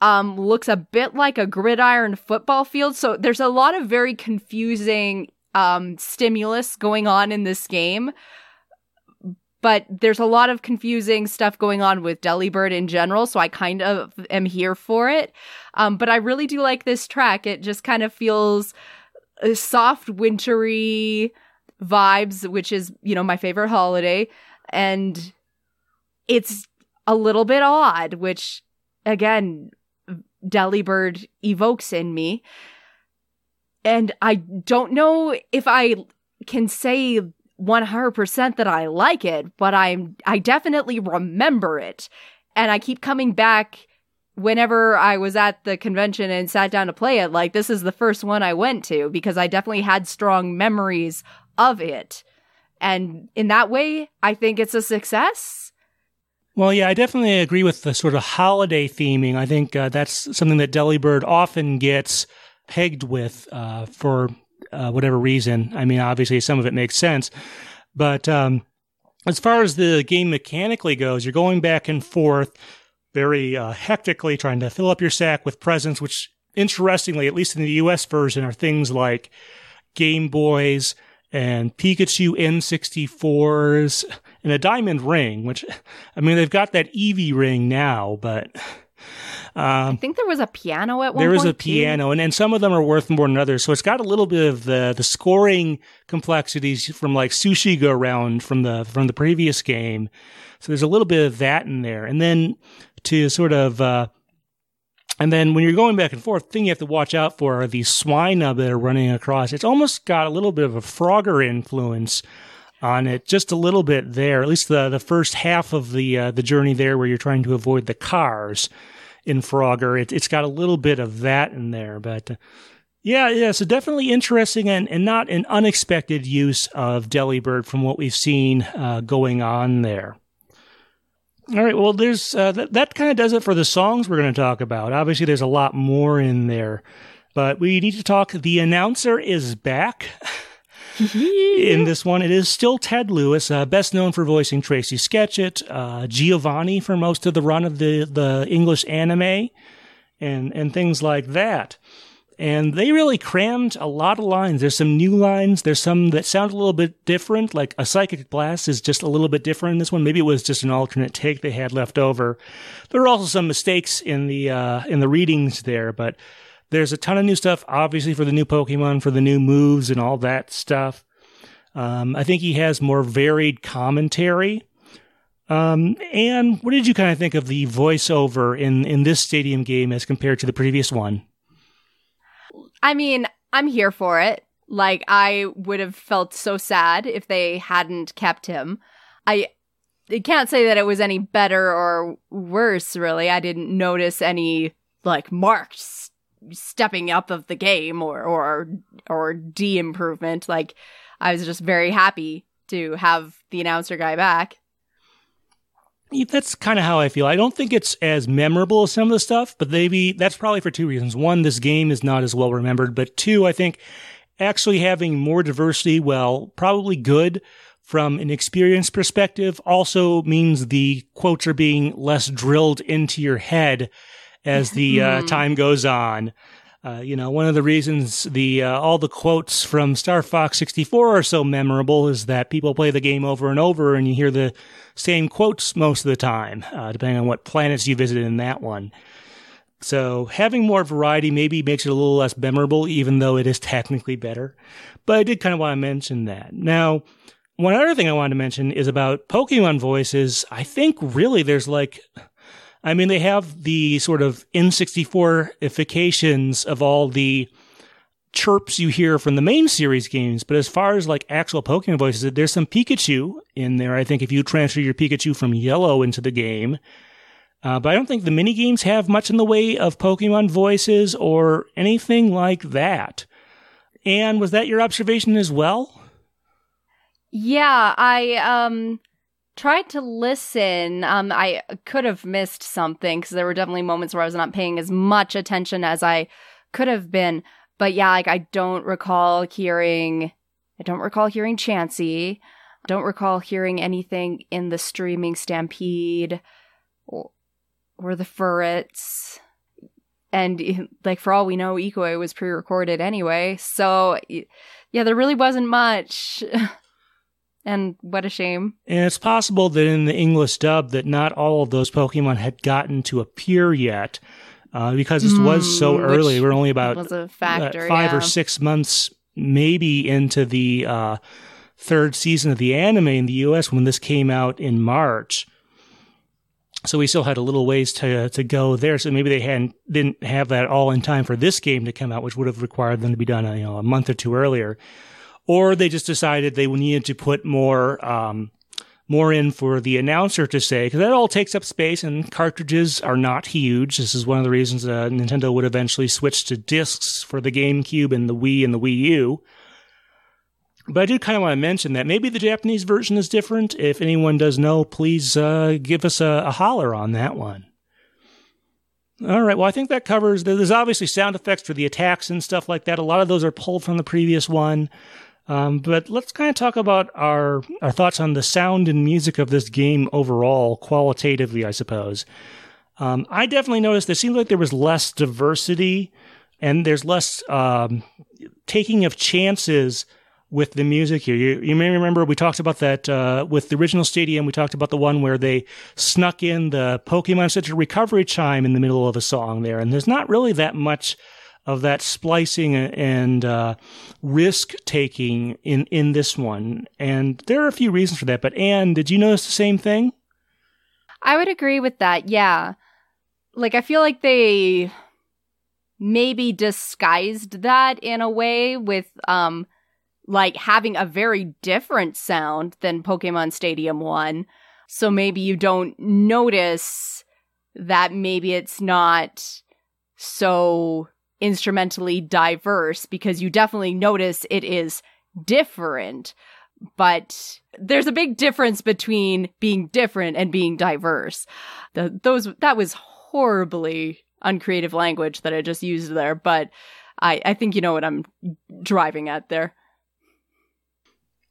um, looks a bit like a gridiron football field, so there's a lot of very confusing um, stimulus going on in this game. But there's a lot of confusing stuff going on with Delibird in general, so I kind of am here for it. Um, but I really do like this track. It just kind of feels soft, wintry vibes, which is, you know, my favorite holiday. And it's a little bit odd, which, again, Delibird evokes in me. And I don't know if I can say one hundred percent that I like it, but I'm I definitely remember it, and I keep coming back whenever I was at the convention and sat down to play it. Like, this is the first one I went to because I definitely had strong memories of it, and in that way, I think it's a success. Well, yeah, I definitely agree with the sort of holiday theming. I think uh, that's something that Delibird often gets pegged with uh, for. Uh, whatever reason. I mean, obviously some of it makes sense, but um, as far as the game mechanically goes, you're going back and forth very uh, hectically trying to fill up your sack with presents, which interestingly, at least in the U S version, are things like Game Boys and Pikachu N sixty-fours and a diamond ring, which, I mean, they've got that Eevee ring now, but... Um, I think there was a piano at one point. There was a piano, and, and some of them are worth more than others. So it's got a little bit of the, the scoring complexities from like Sushi Go Round from the from the previous game. So there's a little bit of that in there, and then to sort of, uh, and then when you're going back and forth, the thing you have to watch out for are these swine that are running across. It's almost got a little bit of a Frogger influence on it, just a little bit there. At least the the first half of the uh, the journey there, where you're trying to avoid the cars. In Frogger, it, it's got a little bit of that in there, but uh, yeah, yeah. So definitely interesting and, and not an unexpected use of Delibird from what we've seen uh, going on there. All right, well, there's uh, th- that kind of does it for the songs we're going to talk about. Obviously, there's a lot more in there, but we need to talk. The announcer is back. In this one, it is still Ted Lewis, uh, best known for voicing Tracy Sketchit, uh, Giovanni for most of the run of the, the English anime, and, and things like that. And they really crammed a lot of lines. There's some new lines. There's some that sound a little bit different, like a psychic blast is just a little bit different in this one. Maybe it was just an alternate take they had left over. There are also some mistakes in the uh, in the readings there, but... There's a ton of new stuff, obviously, for the new Pokemon, for the new moves and all that stuff. Um, I think he has more varied commentary. Um, and what did you kind of think of the voiceover in, in this stadium game as compared to the previous one? I mean, I'm here for it. Like, I would have felt so sad if they hadn't kept him. I, I can't say that it was any better or worse, really. I didn't notice any, like, marks. Stepping up of the game or or or de improvement. Like, I was just very happy to have the announcer guy back. Yeah, that's kind of how I feel. I don't think it's as memorable as some of the stuff, but maybe that's probably for two reasons. One, this game is not as well remembered, but two, I think actually having more diversity, well, probably good from an experience perspective, also means the quotes are being less drilled into your head as the uh, time goes on. Uh, you know, one of the reasons the uh, all the quotes from Star Fox sixty-four are so memorable is that people play the game over and over, and you hear the same quotes most of the time, uh, depending on what planets you visited in that one. So having more variety maybe makes it a little less memorable, even though it is technically better. But I did kind of want to mention that. Now, one other thing I wanted to mention is about Pokemon voices. I think really there's like... I mean, they have the sort of N sixty-four-ifications of all the chirps you hear from the main series games, but as far as like actual Pokemon voices, there's some Pikachu in there. I think if you transfer your Pikachu from Yellow into the game, uh, but I don't think the minigames have much in the way of Pokemon voices or anything like that. And was that your observation as well? Yeah, I, um... tried to listen. Um, I could have missed something because there were definitely moments where I was not paying as much attention as I could have been. But yeah, like I don't recall hearing. I don't recall hearing Chansey. I don't recall hearing anything in the streaming Stampede or, or the Furrets. And like for all we know, Ikoi was pre-recorded anyway. So yeah, there really wasn't much. And what a shame. And it's possible that in the English dub that not all of those Pokemon had gotten to appear yet uh, because this mm, was so early. We're only about factor, uh, five yeah. or six months maybe into the uh, third season of the anime in the U S when this came out in March. So we still had a little ways to to go there. So maybe they hadn't didn't have that all in time for this game to come out, which would have required them to be done you know, a month or two earlier. Or they just decided they needed to put more um, more in for the announcer to say, because that all takes up space, and cartridges are not huge. This is one of the reasons uh, Nintendo would eventually switch to discs for the GameCube and the Wii and the Wii U. But I do kind of want to mention that maybe the Japanese version is different. If anyone does know, please uh, give us a, a holler on that one. All right, well, I think that covers... There's obviously sound effects for the attacks and stuff like that. A lot of those are pulled from the previous one. Um, but let's kind of talk about our, our thoughts on the sound and music of this game overall, qualitatively, I suppose. Um, I definitely noticed it seemed like there was less diversity and there's less um, taking of chances with the music here. You, you may remember we talked about that uh, with the original Stadium. We talked about the one where they snuck in the Pokemon Center recovery chime in the middle of a song there. And there's not really that much of that splicing and uh, risk-taking in, in this one. And there are a few reasons for that. But, Anne, did you notice the same thing? I would agree with that, yeah. Like, I feel like they maybe disguised that in a way with, um, like, having a very different sound than Pokemon Stadium one. So maybe you don't notice that maybe it's not so... instrumentally diverse, because you definitely notice it is different, but there's a big difference between being different and being diverse. The, those that was horribly uncreative language that I just used there, but I, I think you know what I'm driving at there.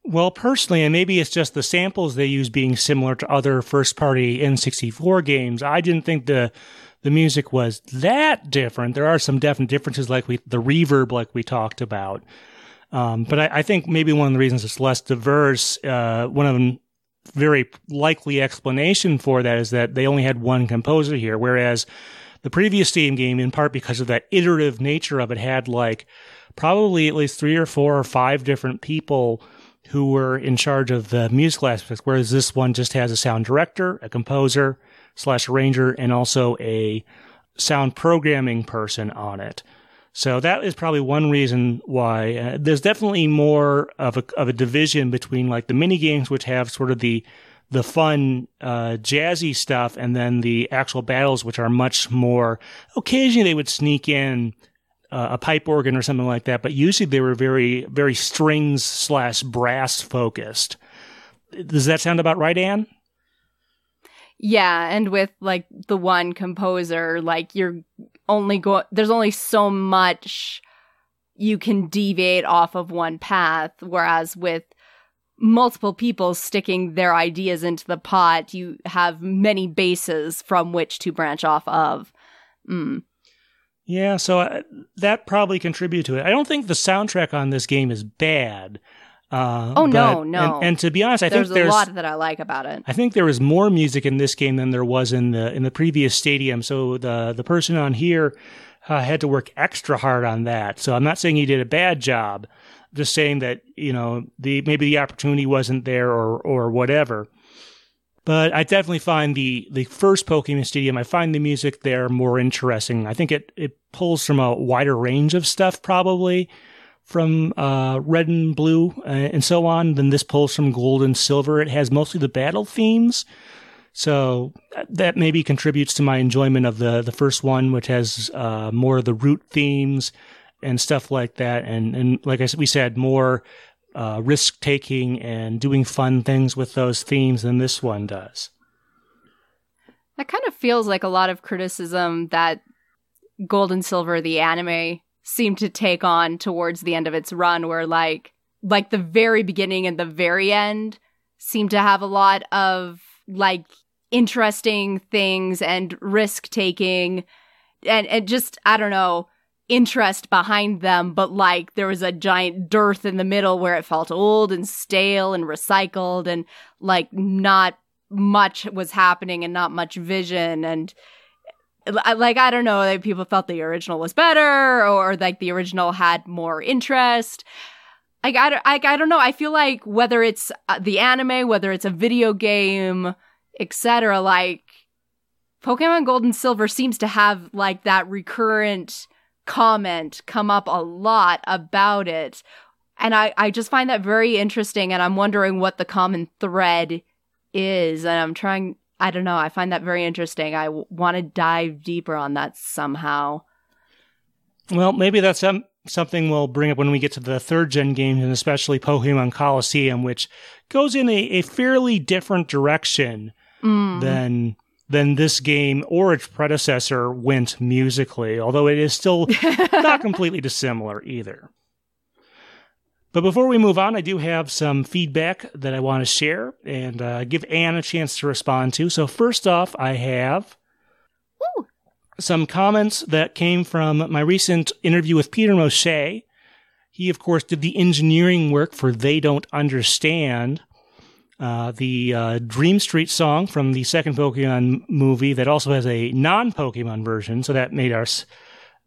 Well, personally, and maybe it's just the samples they use being similar to other first-party N sixty-four games, I didn't think the the music was that different. There are some definite differences, like we the reverb, like we talked about. Um, but I, I think maybe one of the reasons it's less diverse, uh, one of them very likely explanation for that is that they only had one composer here, whereas the previous Steam game, in part because of that iterative nature of it, had like probably at least three or four or five different people who were in charge of the musical aspects, whereas this one just has a sound director, a composer, slash arranger, and also a sound programming person on it. So that is probably one reason why uh, there's definitely more of a of a division between like the mini games, which have sort of the the fun uh, jazzy stuff, and then the actual battles, which are much more. Occasionally, they would sneak in uh, a pipe organ or something like that, but usually they were very very strings slash brass focused. Does that sound about right, Anne? Yeah, and with, like, the one composer, like, you're only going... There's only so much you can deviate off of one path, whereas with multiple people sticking their ideas into the pot, you have many bases from which to branch off of. Mm. Yeah, so I, that probably contributed to it. I don't think the soundtrack on this game is bad. Uh, oh, but, no, no. And, and to be honest, I there's think there's... a lot that I like about it. I think there was more music in this game than there was in the in the previous stadium. So the, the person on here uh, had to work extra hard on that. So I'm not saying he did a bad job. I'm just saying that, you know, the maybe the opportunity wasn't there or or whatever. But I definitely find the, the first Pokemon Stadium, I find the music there more interesting. I think it, it pulls from a wider range of stuff, probably, from uh, Red and Blue uh, and so on. Then this pulls from Gold and Silver. It has mostly the battle themes. So that maybe contributes to my enjoyment of the, the first one, which has uh, more of the root themes and stuff like that. And, and like I said, we said, more... Uh, risk-taking and doing fun things with those themes than this one does. That kind of feels like a lot of criticism that Gold and Silver, the anime, seemed to take on towards the end of its run, where like like the very beginning and the very end seemed to have a lot of like interesting things and risk-taking and, and just, I don't know, interest behind them, but like there was a giant dearth in the middle where it felt old and stale and recycled and like not much was happening and not much vision. And like, I don't know, like people felt the original was better or like the original had more interest. Like, I, I, I don't know. I feel like whether it's the anime, whether it's a video game, et cetera, like Pokemon Gold and Silver seems to have like that recurrent comment come up a lot about it, and I, I just find that very interesting, and I'm wondering what the common thread is, and I'm trying, I don't know, I find that very interesting. I w- want to dive deeper on that somehow. Well, maybe that's um, something we'll bring up when we get to the third-gen games, and especially Pokemon Coliseum, which goes in a, a fairly different direction mm. than... than this game or its predecessor went musically, although it is still not completely dissimilar either. But before we move on, I do have some feedback that I want to share and uh, give Anne a chance to respond to. So first off, I have Ooh. some comments that came from my recent interview with Peter Moshe. He, of course, did the engineering work for They Don't Understand, Uh, the uh, Dream Street song from the second Pokemon movie that also has a non-Pokemon version, so that made our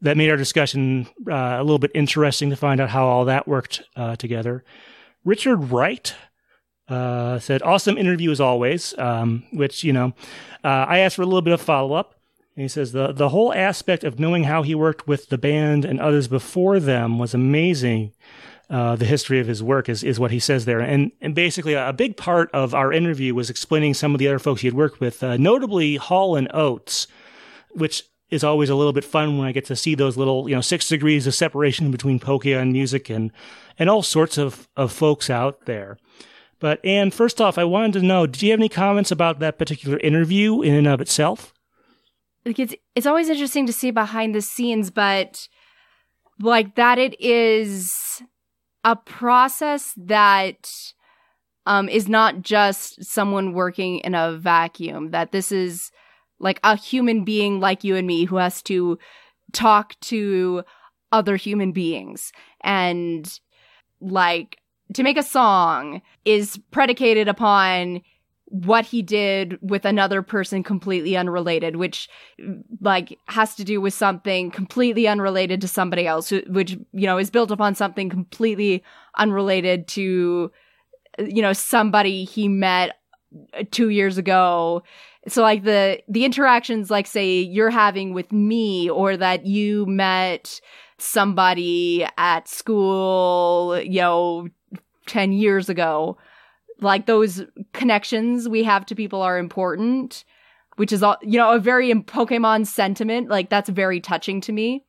that made our discussion uh, a little bit interesting to find out how all that worked uh, together. Richard Wright uh, said, "Awesome interview as always." Um, which you know, uh, I asked for a little bit of follow-up, and he says the the whole aspect of knowing how he worked with the band and others before them was amazing. Uh, the history of his work is, is what he says there. And and basically, a big part of our interview was explaining some of the other folks he had worked with, uh, notably Hall and Oates, which is always a little bit fun when I get to see those little, you know, six degrees of separation between Pokemon and music and, and all sorts of, of folks out there. But, Anne, first off, I wanted to know, did you have any comments about that particular interview in and of itself? Like it's, it's always interesting to see behind the scenes, but like that it is... a process that um, is not just someone working in a vacuum, that this is like a human being like you and me who has to talk to other human beings. And like to make a song is predicated upon what he did with another person completely unrelated, which like has to do with something completely unrelated to somebody else, which, you know, is built upon something completely unrelated to, you know, somebody he met two years ago. So like the, the interactions, like say you're having with me, or that you met somebody at school, you know, ten years ago, like those connections we have to people are important, which is all, you know, a very Pokemon sentiment. Like that's very touching to me.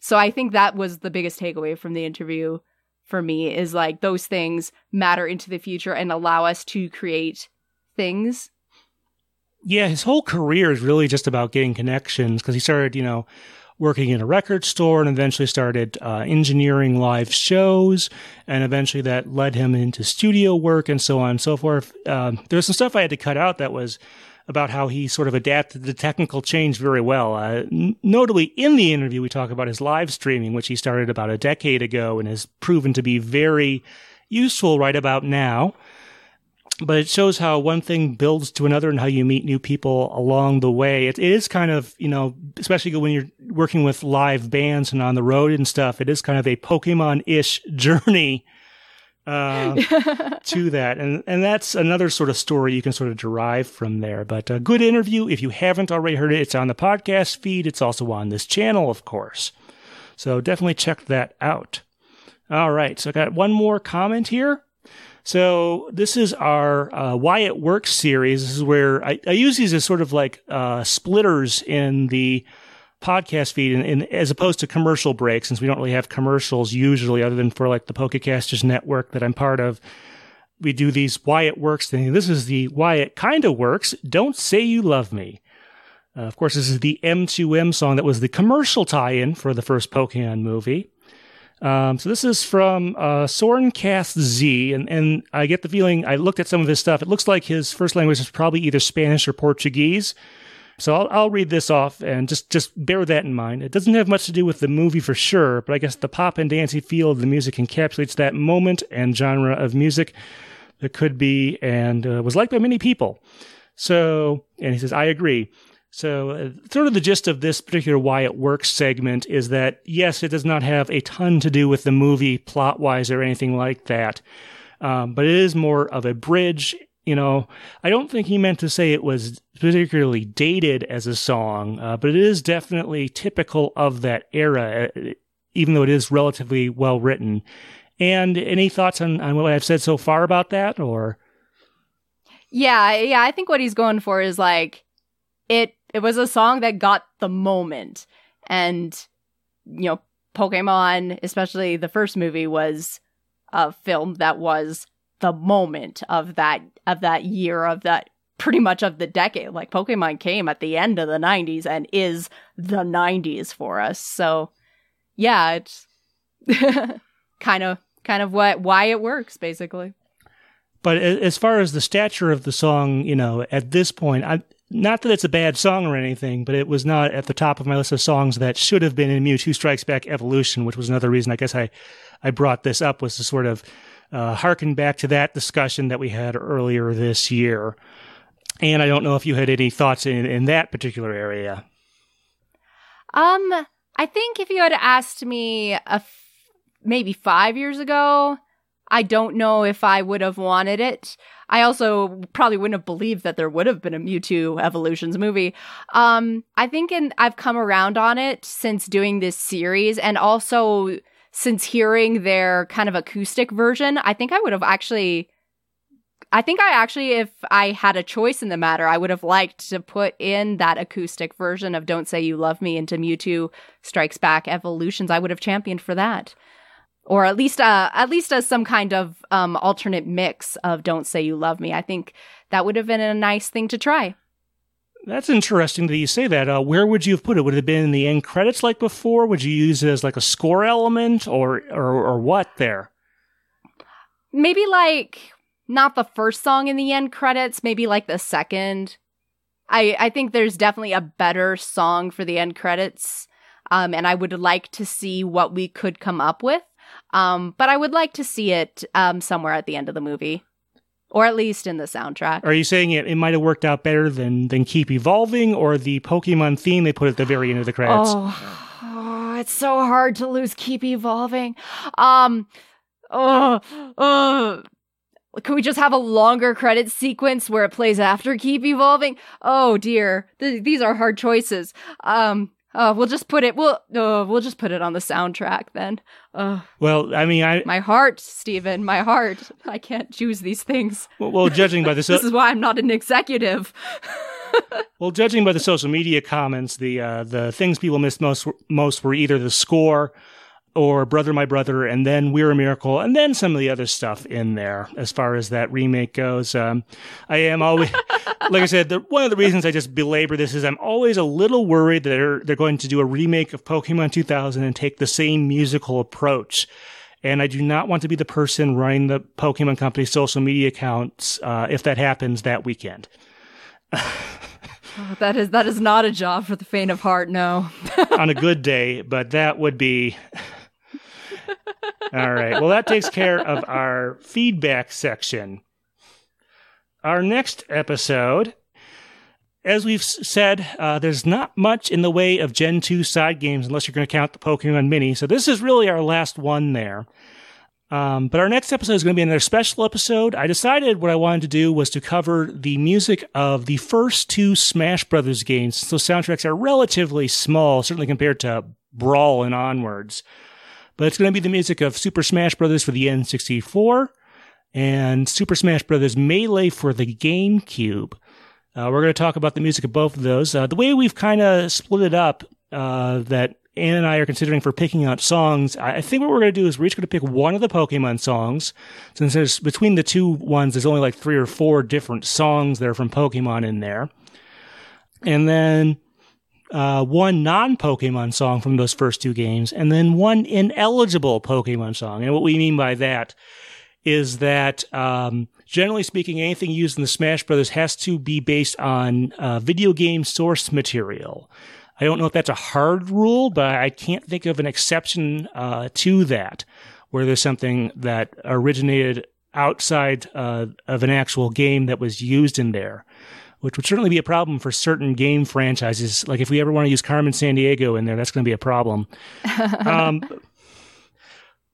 So I think that was the biggest takeaway from the interview for me is like those things matter into the future and allow us to create things. Yeah, his whole career is really just about getting connections because he started, you know, working in a record store, and eventually started uh, engineering live shows, and eventually that led him into studio work and so on and so forth. Um, there was some stuff I had to cut out that was about how he sort of adapted the technical change very well. Uh, notably, in the interview, we talk about his live streaming, which he started about a decade ago and has proven to be very useful right about now. But it shows how one thing builds to another and how you meet new people along the way. It, it is kind of, you know, especially when you're working with live bands and on the road and stuff, it is kind of a Pokemon-ish journey uh, to that. And and that's another sort of story you can sort of derive from there. But a good interview. If you haven't already heard it, it's on the podcast feed. It's also on this channel, of course. So definitely check that out. All right. So I got one more comment here. So this is our uh, Why It Works series. This is where I, I use these as sort of like uh, splitters in the podcast feed, and, and as opposed to commercial breaks, since we don't really have commercials usually, other than for like the Pokecasters Network that I'm part of. We do these Why It Works thing. This is the Why It Kinda Works, Don't Say You Love Me. Uh, of course, this is the M two M song that was the commercial tie-in for the first Pokemon movie. Um, so this is from uh, Sorencast Z, and, and I get the feeling, I looked at some of his stuff, it looks like his first language is probably either Spanish or Portuguese. So I'll, I'll read this off, and just, just bear that in mind. It doesn't have much to do with the movie for sure, but I guess the pop and dancey feel of the music encapsulates that moment and genre of music that could be and uh, was liked by many people. So, and he says, I agree. So uh, sort of the gist of this particular Why It Works segment is that, yes, it does not have a ton to do with the movie plot-wise or anything like that, um, but it is more of a bridge. You know, I don't think he meant to say it was particularly dated as a song, uh, but it is definitely typical of that era, even though it is relatively well-written. And any thoughts on, on what I've said so far about that? Or Yeah, yeah, I think what he's going for is like, it It was a song that got the moment, and, you know, Pokemon, especially the first movie, was a film that was the moment of that of that year, of that pretty much of the decade. Like, Pokemon came at the end of the nineties and is the nineties for us. So, yeah, it's kind of kind of what why it works, basically. But as far as the stature of the song, you know, at this point, I. Not that it's a bad song or anything, but it was not at the top of my list of songs that should have been in Mewtwo Strikes Back Evolution, which was another reason I guess I, I brought this up, was to sort of uh, harken back to that discussion that we had earlier this year. And I don't know if you had any thoughts in, in that particular area. Um, I think if you had asked me a f- maybe five years ago, I don't know if I would have wanted it. I also probably wouldn't have believed that there would have been a Mewtwo Evolutions movie. Um, I think in, I've come around on it since doing this series, and also since hearing their kind of acoustic version. I think I would have actually... I think I actually, if I had a choice in the matter, I would have liked to put in that acoustic version of Don't Say You Love Me into Mewtwo Strikes Back Evolutions. I would have championed for that. Or at least uh, at least as some kind of um, alternate mix of Don't Say You Love Me. I think that would have been a nice thing to try. That's interesting that you say that. Uh, where would you have put it? Would it have been in the end credits like before? Would you use it as like a score element or or, or what there? Maybe like not the first song in the end credits, maybe like the second. I, I think there's definitely a better song for the end credits, um, and I would like to see what we could come up with. Um, but I would like to see it um, somewhere at the end of the movie, or at least in the soundtrack. Are you saying it, it might have worked out better than, than Keep Evolving or the Pokemon theme they put at the very end of the credits? Oh, oh it's so hard to lose Keep Evolving. Um, oh, oh, can we just have a longer credit sequence where it plays after Keep Evolving? Oh dear, Th- these are hard choices. Um. Uh, we'll just put it. We'll uh, we'll just put it on the soundtrack then. Uh, well, I mean, I my heart, Stephen, my heart. I can't choose these things. Well, well judging by the so- this is why I'm not an executive. Well, judging by the social media comments, the uh, the things people missed most most were either the score, or Brother My Brother, and then We're a Miracle, and then some of the other stuff in there as far as that remake goes. Um, I am always, like I said, the, one of the reasons I just belabor this is I'm always a little worried that they're, they're going to do a remake of Pokemon two thousand and take the same musical approach. And I do not want to be the person running the Pokemon Company's social media accounts uh, if that happens that weekend. Oh, that is that is not a job for the faint of heart, no. On a good day, but that would be... All right. Well, that takes care of our feedback section. Our next episode, as we've said, uh, there's not much in the way of Gen two side games unless you're going to count the Pokemon Mini. So this is really our last one there. Um, but our next episode is going to be another special episode. I decided what I wanted to do was to cover the music of the first two Smash Brothers games. So soundtracks are relatively small, certainly compared to Brawl and onwards. But it's going to be the music of Super Smash Brothers for the N sixty-four and Super Smash Brothers Melee for the GameCube. Uh, we're going to talk about the music of both of those. Uh, the way we've kind of split it up, uh, that Ann and I are considering for picking out songs, I think what we're going to do is we're each going to pick one of the Pokemon songs. Since there's, between the two ones, there's only like three or four different songs that are from Pokemon in there. And then... Uh, one non-Pokemon song from those first two games, and then one ineligible Pokemon song. And what we mean by that is that, um, generally speaking, anything used in the Smash Brothers has to be based on uh, video game source material. I don't know if that's a hard rule, but I can't think of an exception uh, to that, where there's something that originated outside uh, of an actual game that was used in there, which would certainly be a problem for certain game franchises. Like if we ever want to use Carmen Sandiego in there, that's going to be a problem. um,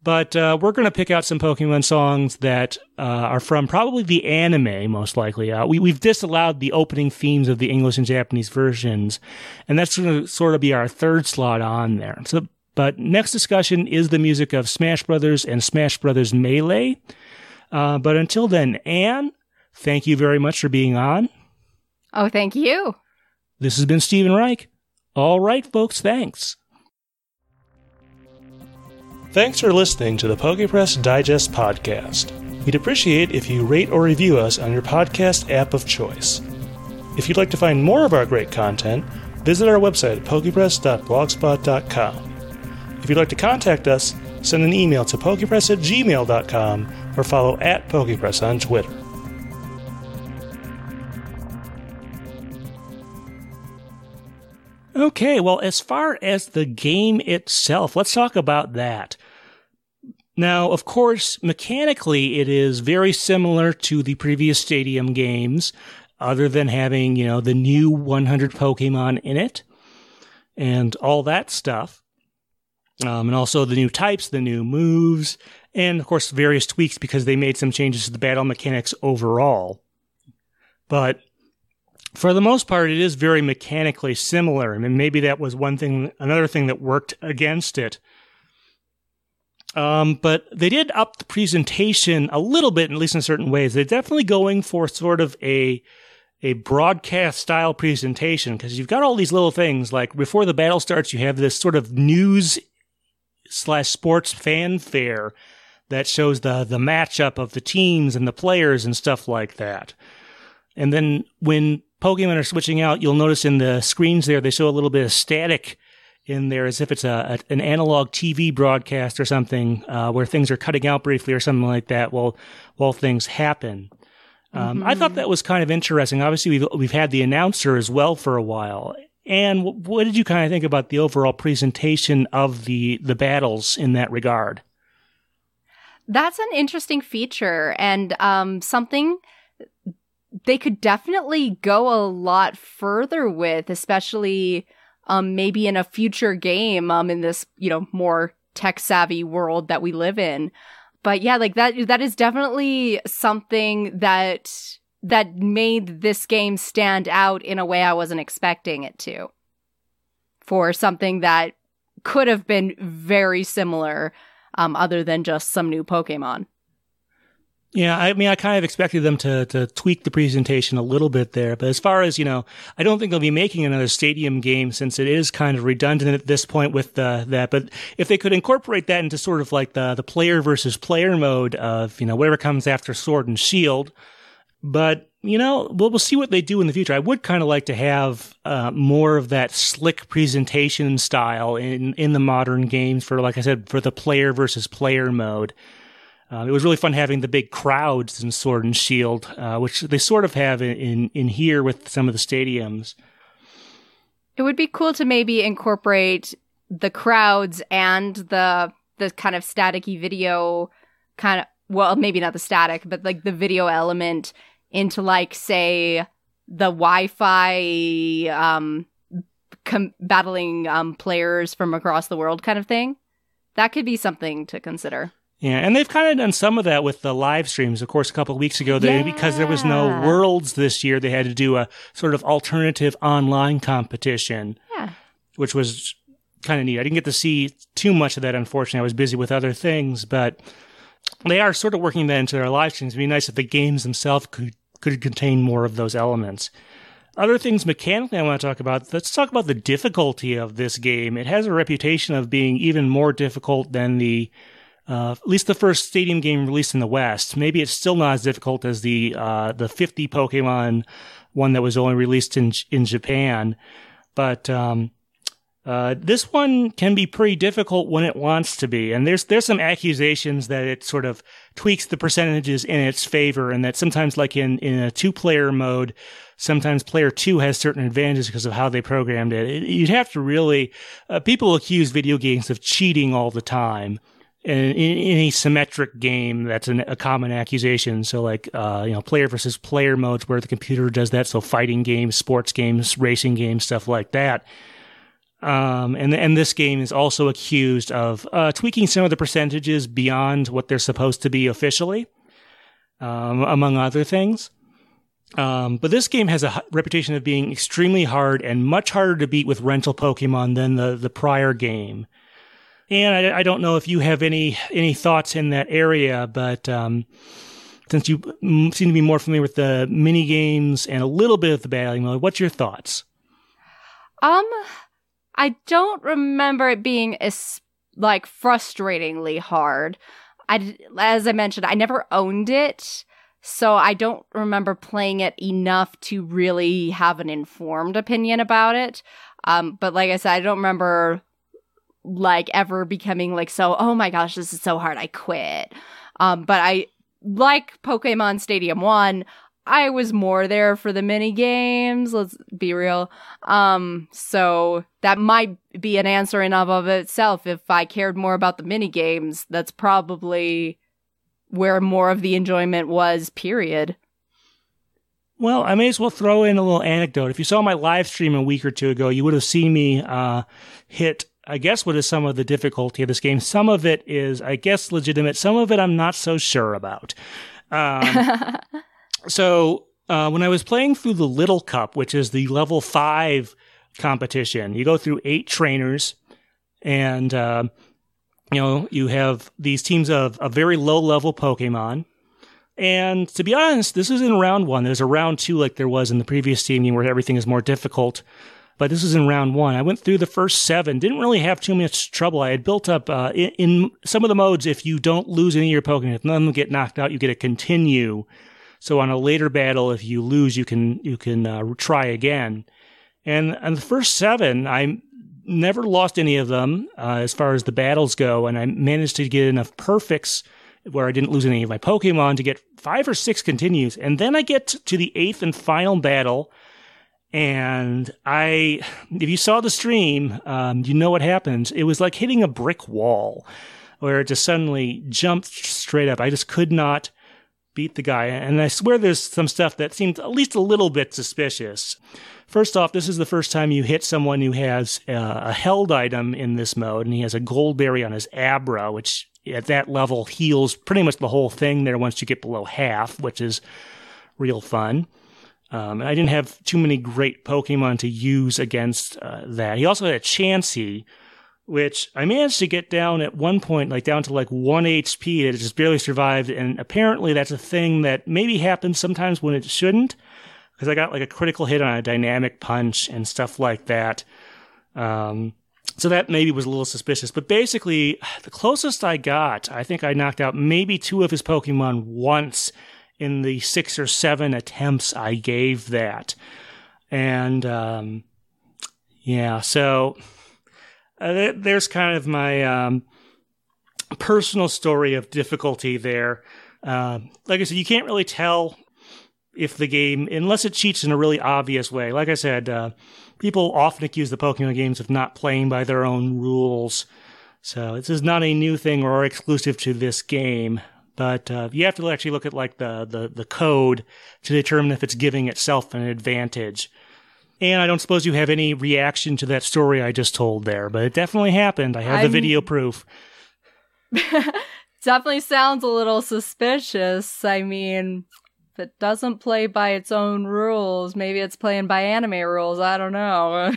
but uh, we're going to pick out some Pokemon songs that uh, are from probably the anime, most likely. Uh, we, we've disallowed the opening themes of the English and Japanese versions, and that's going to sort of be our third slot on there. So, but next discussion is the music of Smash Brothers and Smash Brothers Melee. Uh, but until then, Anne, thank you very much for being on. Oh, thank you. This has been Stephen Reich. All right, folks, thanks. Thanks for listening to the Pokepress Digest Podcast. We'd appreciate if you rate or review us on your podcast app of choice. If you'd like to find more of our great content, visit our website at pokepress dot blogspot dot com. If you'd like to contact us, send an email to pokepress at gmail dot com or follow at Pokepress on Twitter. Okay, well, as far as the game itself, let's talk about that. Now, of course, mechanically, it is very similar to the previous Stadium games, other than having, you know, the new one hundred Pokemon in it and all that stuff. Um, and also the new types, the new moves, and, of course, various tweaks because they made some changes to the battle mechanics overall. But... for the most part, it is very mechanically similar. I mean, maybe that was one thing, another thing that worked against it. Um, but they did up the presentation a little bit, at least in certain ways. They're definitely going for sort of a a broadcast-style presentation, because you've got all these little things, like before the battle starts, you have this sort of news slash sports fanfare that shows the the matchup of the teams and the players and stuff like that. And then when Pokemon are switching out, you'll notice in the screens there, they show a little bit of static in there as if it's a, a an analog T V broadcast or something uh, where things are cutting out briefly or something like that while, while things happen. Um, mm-hmm. I thought that was kind of interesting. Obviously, we've, we've had the announcer as well for a while. And what, what did you kind of think about the overall presentation of the, the battles in that regard? That's an interesting feature and um, something... they could definitely go a lot further with, especially um, maybe in a future game um, in this, you know, more tech-savvy world that we live in. But yeah, like that that is definitely something that that made this game stand out in a way I wasn't expecting it to. For something that could have been very similar um, other than just some new Pokemon. Yeah, I mean, I kind of expected them to to tweak the presentation a little bit there. But as far as, you know, I don't think they'll be making another stadium game since it is kind of redundant at this point with the, that. But if they could incorporate that into sort of like the, the player versus player mode of, you know, whatever comes after Sword and Shield. But, you know, we'll, we'll see what they do in the future. I would kind of like to have uh, more of that slick presentation style in, in the modern games for, like I said, for the player versus player mode. Uh, it was really fun having the big crowds in Sword and Shield, uh, which they sort of have in, in, in here with some of the stadiums. It would be cool to maybe incorporate the crowds and the the kind of staticky video kind of, well, maybe not the static, but like the video element into like, say, the Wi-Fi um, com- battling um, players from across the world kind of thing. That could be something to consider. Yeah, and they've kind of done some of that with the live streams. Of course, a couple of weeks ago, they, yeah. because there was no Worlds this year, they had to do a sort of alternative online competition, yeah. which was kind of neat. I didn't get to see too much of that, unfortunately. I was busy with other things, but they are sort of working that into their live streams. It would be nice if the games themselves could, could contain more of those elements. Other things mechanically I want to talk about, let's talk about the difficulty of this game. It has a reputation of being even more difficult than the... Uh, at least the first stadium game released in the West. Maybe it's still not as difficult as the uh, the fifty Pokemon one that was only released in in Japan. But um, uh, this one can be pretty difficult when it wants to be. And there's there's some accusations that it sort of tweaks the percentages in its favor, and that sometimes, like in, in a two-player mode, sometimes player two has certain advantages because of how they programmed it. it you'd have to really... Uh, people accuse video games of cheating all the time. In any symmetric game, that's an, a common accusation. So, like, uh, you know, player versus player modes where the computer does that. So, fighting games, sports games, racing games, stuff like that. Um, and and this game is also accused of uh, tweaking some of the percentages beyond what they're supposed to be officially, um, among other things. Um, but this game has a reputation of being extremely hard and much harder to beat with rental Pokemon than the the prior game. And I, I don't know if you have any any thoughts in that area, but um, since you seem to be more familiar with the mini games and a little bit of the battling mode, what's your thoughts? Um, I don't remember it being as, like, frustratingly hard. I, as I mentioned, I never owned it, so I don't remember playing it enough to really have an informed opinion about it. Um, but like I said, I don't remember. Like ever becoming like, so, oh my gosh, this is so hard, I quit. Um, but I, like Pokemon Stadium one, I was more there for the mini games, let's be real. Um, so that might be an answer in and of itself. If I cared more about the mini games, that's probably where more of the enjoyment was, period. Well, I may as well throw in a little anecdote. If you saw my live stream a week or two ago, you would have seen me uh, hit... I guess what is some of the difficulty of this game? Some of it is, I guess, legitimate. Some of it I'm not so sure about. Um, so uh, when I was playing through the Little Cup, which is the level five competition, you go through eight trainers and, uh, you know, you have these teams of, of very low level Pokemon. And to be honest, this is in round one. There's a round two like there was in the previous team game where everything is more difficult. But this was in round one. I went through the first seven. Didn't really have too much trouble. I had built up uh, in, in some of the modes, if you don't lose any of your Pokemon, if none of them get knocked out, you get to continue. So on a later battle, if you lose, you can you can uh, try again. And on the first seven, I never lost any of them uh, as far as the battles go. And I managed to get enough perfects where I didn't lose any of my Pokemon to get five or six continues. And then I get to the eighth and final battle. And I, if you saw the stream, um, you know what happened. It was like hitting a brick wall where it just suddenly jumped straight up. I just could not beat the guy. And I swear there's some stuff that seemed at least a little bit suspicious. First off, this is the first time you hit someone who has uh, a held item in this mode, and he has a gold berry on his Abra, which at that level heals pretty much the whole thing there once you get below half, which is real fun. Um, and I didn't have too many great Pokemon to use against uh, that. He also had a Chansey, which I managed to get down at one point, like down to like one H P. It just barely survived. And apparently that's a thing that maybe happens sometimes when it shouldn't, because I got like a critical hit on a dynamic punch and stuff like that. Um, so that maybe was a little suspicious. But basically, the closest I got, I think I knocked out maybe two of his Pokemon once in the six or seven attempts I gave that. And, um, yeah, so uh, there's kind of my um, personal story of difficulty there. Uh, like I said, you can't really tell if the game, unless it cheats in a really obvious way. Like I said, uh, people often accuse the Pokemon games of not playing by their own rules. So this is not a new thing or exclusive to this game. But uh, you have to actually look at like the, the, the code to determine if it's giving itself an advantage. And I don't suppose you have any reaction to that story I just told there, but it definitely happened. I have I'm... the video proof. Definitely sounds a little suspicious. I mean, if it doesn't play by its own rules, maybe it's playing by anime rules. I don't know.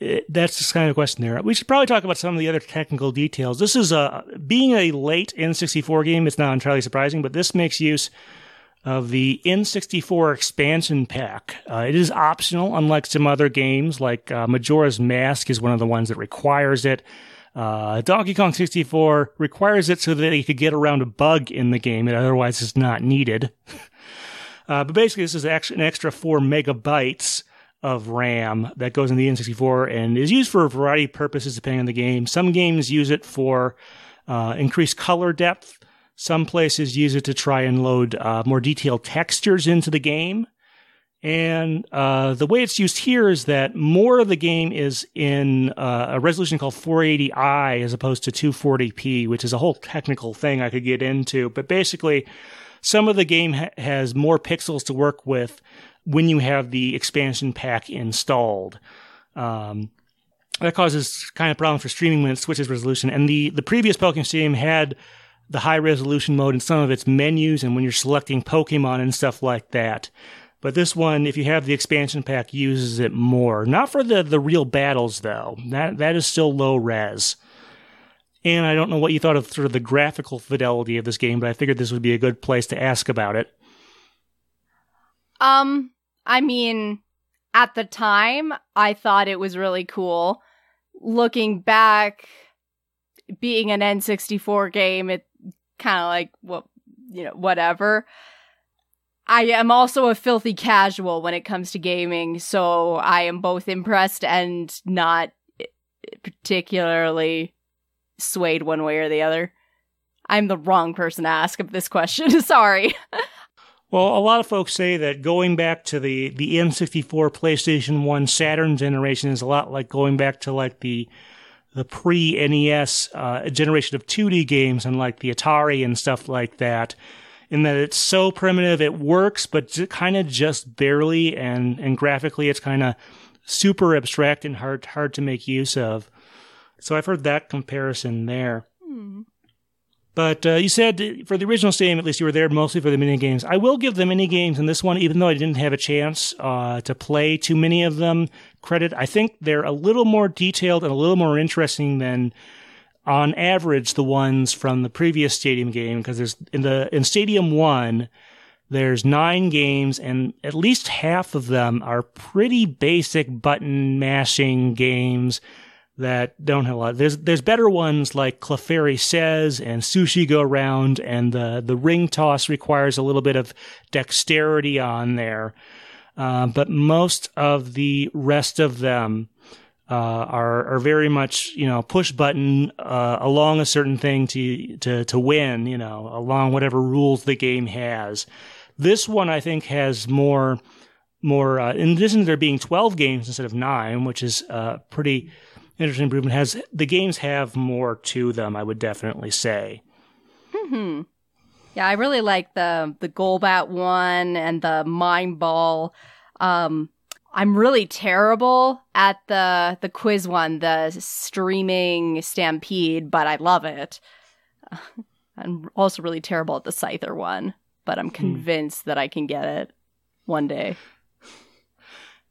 It, that's just kind of a question there. We should probably talk about some of the other technical details. This is a, being a late N sixty-four game, it's not entirely surprising, but this makes use of the N sixty-four expansion pack. Uh, it is optional, unlike some other games, like uh, Majora's Mask is one of the ones that requires it. Uh, Donkey Kong sixty-four requires it so that you could get around a bug in the game that otherwise is not needed. uh, but basically, this is an extra four megabytes of RAM that goes in the N sixty-four and is used for a variety of purposes depending on the game. Some games use it for uh, increased color depth. Some places use it to try and load uh, more detailed textures into the game. And uh, the way it's used here is that more of the game is in uh, a resolution called four eighty i as opposed to two forty p, which is a whole technical thing I could get into. But basically, some of the game ha- has more pixels to work with when you have the expansion pack installed. Um, that causes kind of problem for streaming when it switches resolution. And the, the previous Pokemon Stadium had the high resolution mode in some of its menus and when you're selecting Pokemon and stuff like that. But this one, if you have the expansion pack, uses it more. Not for the, the real battles, though. That that is still low res. And I don't know what you thought of sort of the graphical fidelity of this game, but I figured this would be a good place to ask about it. Um, I mean, at the time, I thought it was really cool. Looking back, being an N sixty-four game, it kind of like, well, you know, whatever. I am also a filthy casual when it comes to gaming, so I am both impressed and not particularly swayed one way or the other. I'm the wrong person to ask this question. Sorry. Well, a lot of folks say that going back to the, the N sixty-four, PlayStation one, Saturn generation is a lot like going back to like the the pre-N E S uh, generation of two D games and like the Atari and stuff like that, in that it's so primitive it works, but kind of just barely, and, and graphically it's kind of super abstract and hard hard to make use of. So I've heard that comparison there. Mm. But uh, you said for the original Stadium, at least you were there mostly for the minigames. I will give the minigames in this one, even though I didn't have a chance uh, to play too many of them, credit. I think they're a little more detailed and a little more interesting than, on average, the ones from the previous Stadium game. Because there's in the in Stadium one, there's nine games, and at least half of them are pretty basic button mashing games that don't have a lot. There's there's better ones like Clefairy Says and Sushi Go Round, and the, the ring toss requires a little bit of dexterity on there. Uh, but most of the rest of them uh, are are very much, you know, push button uh, along a certain thing to, to, to win, you know, along whatever rules the game has. This one, I think, has more, more uh, in addition to there being twelve games instead of nine, which is uh, pretty interesting improvement. Has the games have more to them, I would definitely say. Mm-hmm. Yeah, I really like the the Golbat one and the Mime Ball. Um, I'm really terrible at the the quiz one, the Streaming Stampede, but I love it. I'm also really terrible at the Scyther one, but I'm convinced mm. that I can get it one day.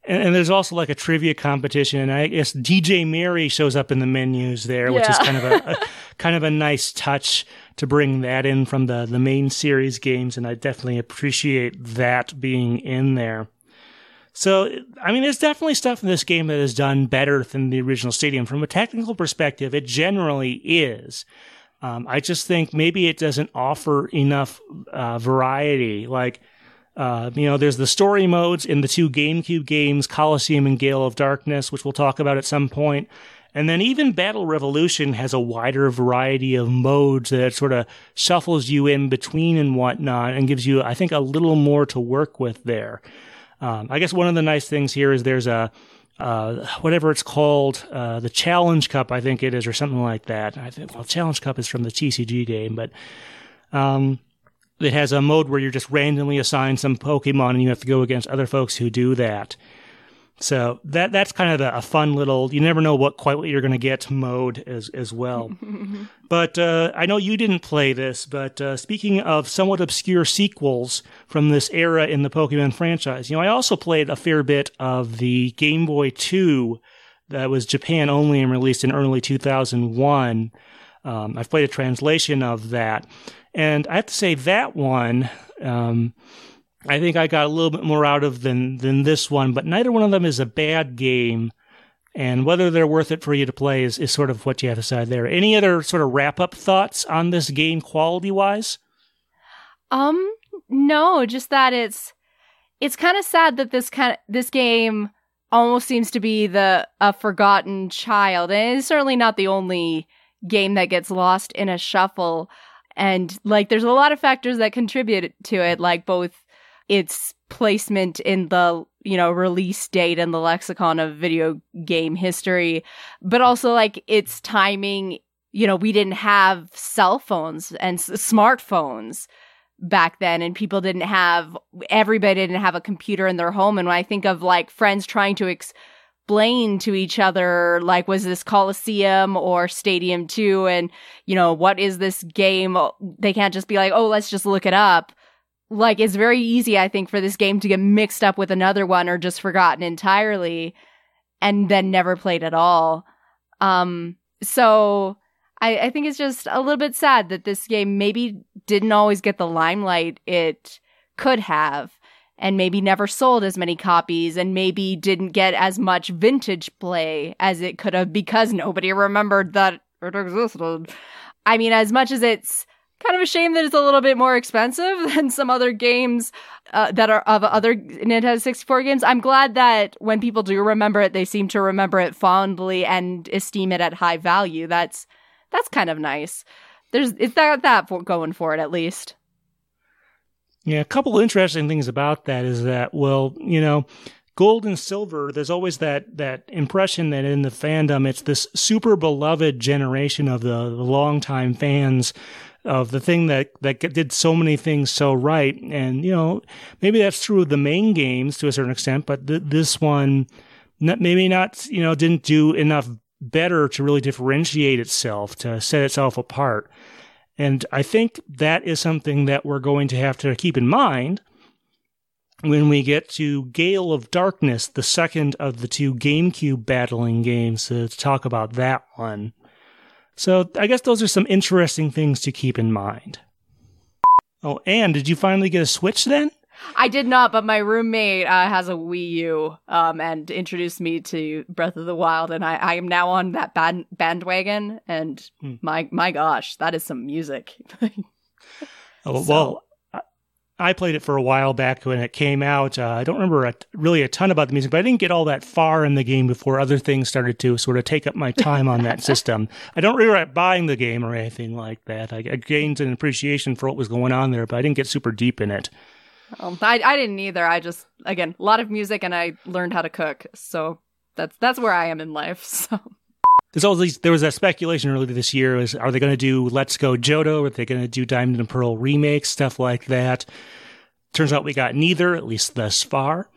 And, and there's also like a trivia competition, and I guess D J Mary shows up in the menus there, yeah. which is kind of a, a kind of a nice touch to bring that in from the, the main series games, and I definitely appreciate that being in there. So, I mean, there's definitely stuff in this game that is done better than the original Stadium. From a technical perspective, it generally is. Um, I just think maybe it doesn't offer enough uh, variety. Like, uh, you know, there's the story modes in the two GameCube games, Coliseum and Gale of Darkness, which we'll talk about at some point. And then even Battle Revolution has a wider variety of modes that sort of shuffles you in between and whatnot and gives you, I think, a little more to work with there. Um, I guess one of the nice things here is there's a, uh, whatever it's called, uh, the Challenge Cup, I think it is, or something like that. I think, well, Challenge Cup is from the T C G game, but, um, it has a mode where you're just randomly assigned some Pokemon and you have to go against other folks who do that. So that, that's kind of a, a fun little, you never know what quite what you're going to get mode as, as well. But, uh, I know you didn't play this, but, uh, speaking of somewhat obscure sequels from this era in the Pokemon franchise, you know, I also played a fair bit of the Game Boy two that was Japan only and released in early two thousand one. Um, I've played a translation of that. And I have to say that one, um, I think I got a little bit more out of than than this one, but neither one of them is a bad game, and whether they're worth it for you to play is, is sort of what you have to decide there. Any other sort of wrap-up thoughts on this game quality-wise? Um, no, just that it's it's kind of sad that this kind of, this game almost seems to be the a forgotten child, and it's certainly not the only game that gets lost in a shuffle. And like, there's a lot of factors that contribute to it, like both its placement in the, you know, release date and the lexicon of video game history, but also like its timing. You know, we didn't have cell phones and s- smartphones back then, and people didn't have, everybody didn't have a computer in their home. And when I think of like friends trying to explain to each other, like, was this Coliseum or Stadium two? And, you know, what is this game? They can't just be like, oh, let's just look it up. Like, it's very easy, I think, for this game to get mixed up with another one or just forgotten entirely and then never played at all. Um, so I, I think it's just a little bit sad that this game maybe didn't always get the limelight it could have, and maybe never sold as many copies, and maybe didn't get as much vintage play as it could have because nobody remembered that it existed. I mean, as much as it's kind of a shame that it's a little bit more expensive than some other games uh, that are of other Nintendo sixty-four games, I'm glad that when people do remember it, they seem to remember it fondly and esteem it at high value. That's that's kind of nice. There's it's got that for, going for it, at least. Yeah, a couple of interesting things about that is that, well, you know, Gold and Silver, there's always that that impression that in the fandom, it's this super beloved generation of the, the longtime fans of the thing that, that did so many things so right. And, you know, maybe that's true of the main games to a certain extent, but th- this one not, maybe not, you know, didn't do enough better to really differentiate itself, to set itself apart. And I think that is something that we're going to have to keep in mind when we get to Gale of Darkness, the second of the two GameCube battling games, to talk about that one. So I guess those are some interesting things to keep in mind. Oh, and did you finally get a Switch then? I did not, but my roommate uh, has a Wii U um, and introduced me to Breath of the Wild, and I, I am now on that band- bandwagon, and hmm. my my gosh, that is some music. Oh, so. Well, I played it for a while back when it came out. Uh, I don't remember a, really a ton about the music, but I didn't get all that far in the game before other things started to sort of take up my time on that system. I don't regret buying the game or anything like that. I, I gained an appreciation for what was going on there, but I didn't get super deep in it. Um, I, I didn't either. I just, again, a lot of music, and I learned how to cook. So that's that's where I am in life. So. There's always, there was that speculation earlier this year, is are they going to do Let's Go Johto? Are they going to do Diamond and Pearl remakes? Stuff like that. Turns out we got neither, at least thus far.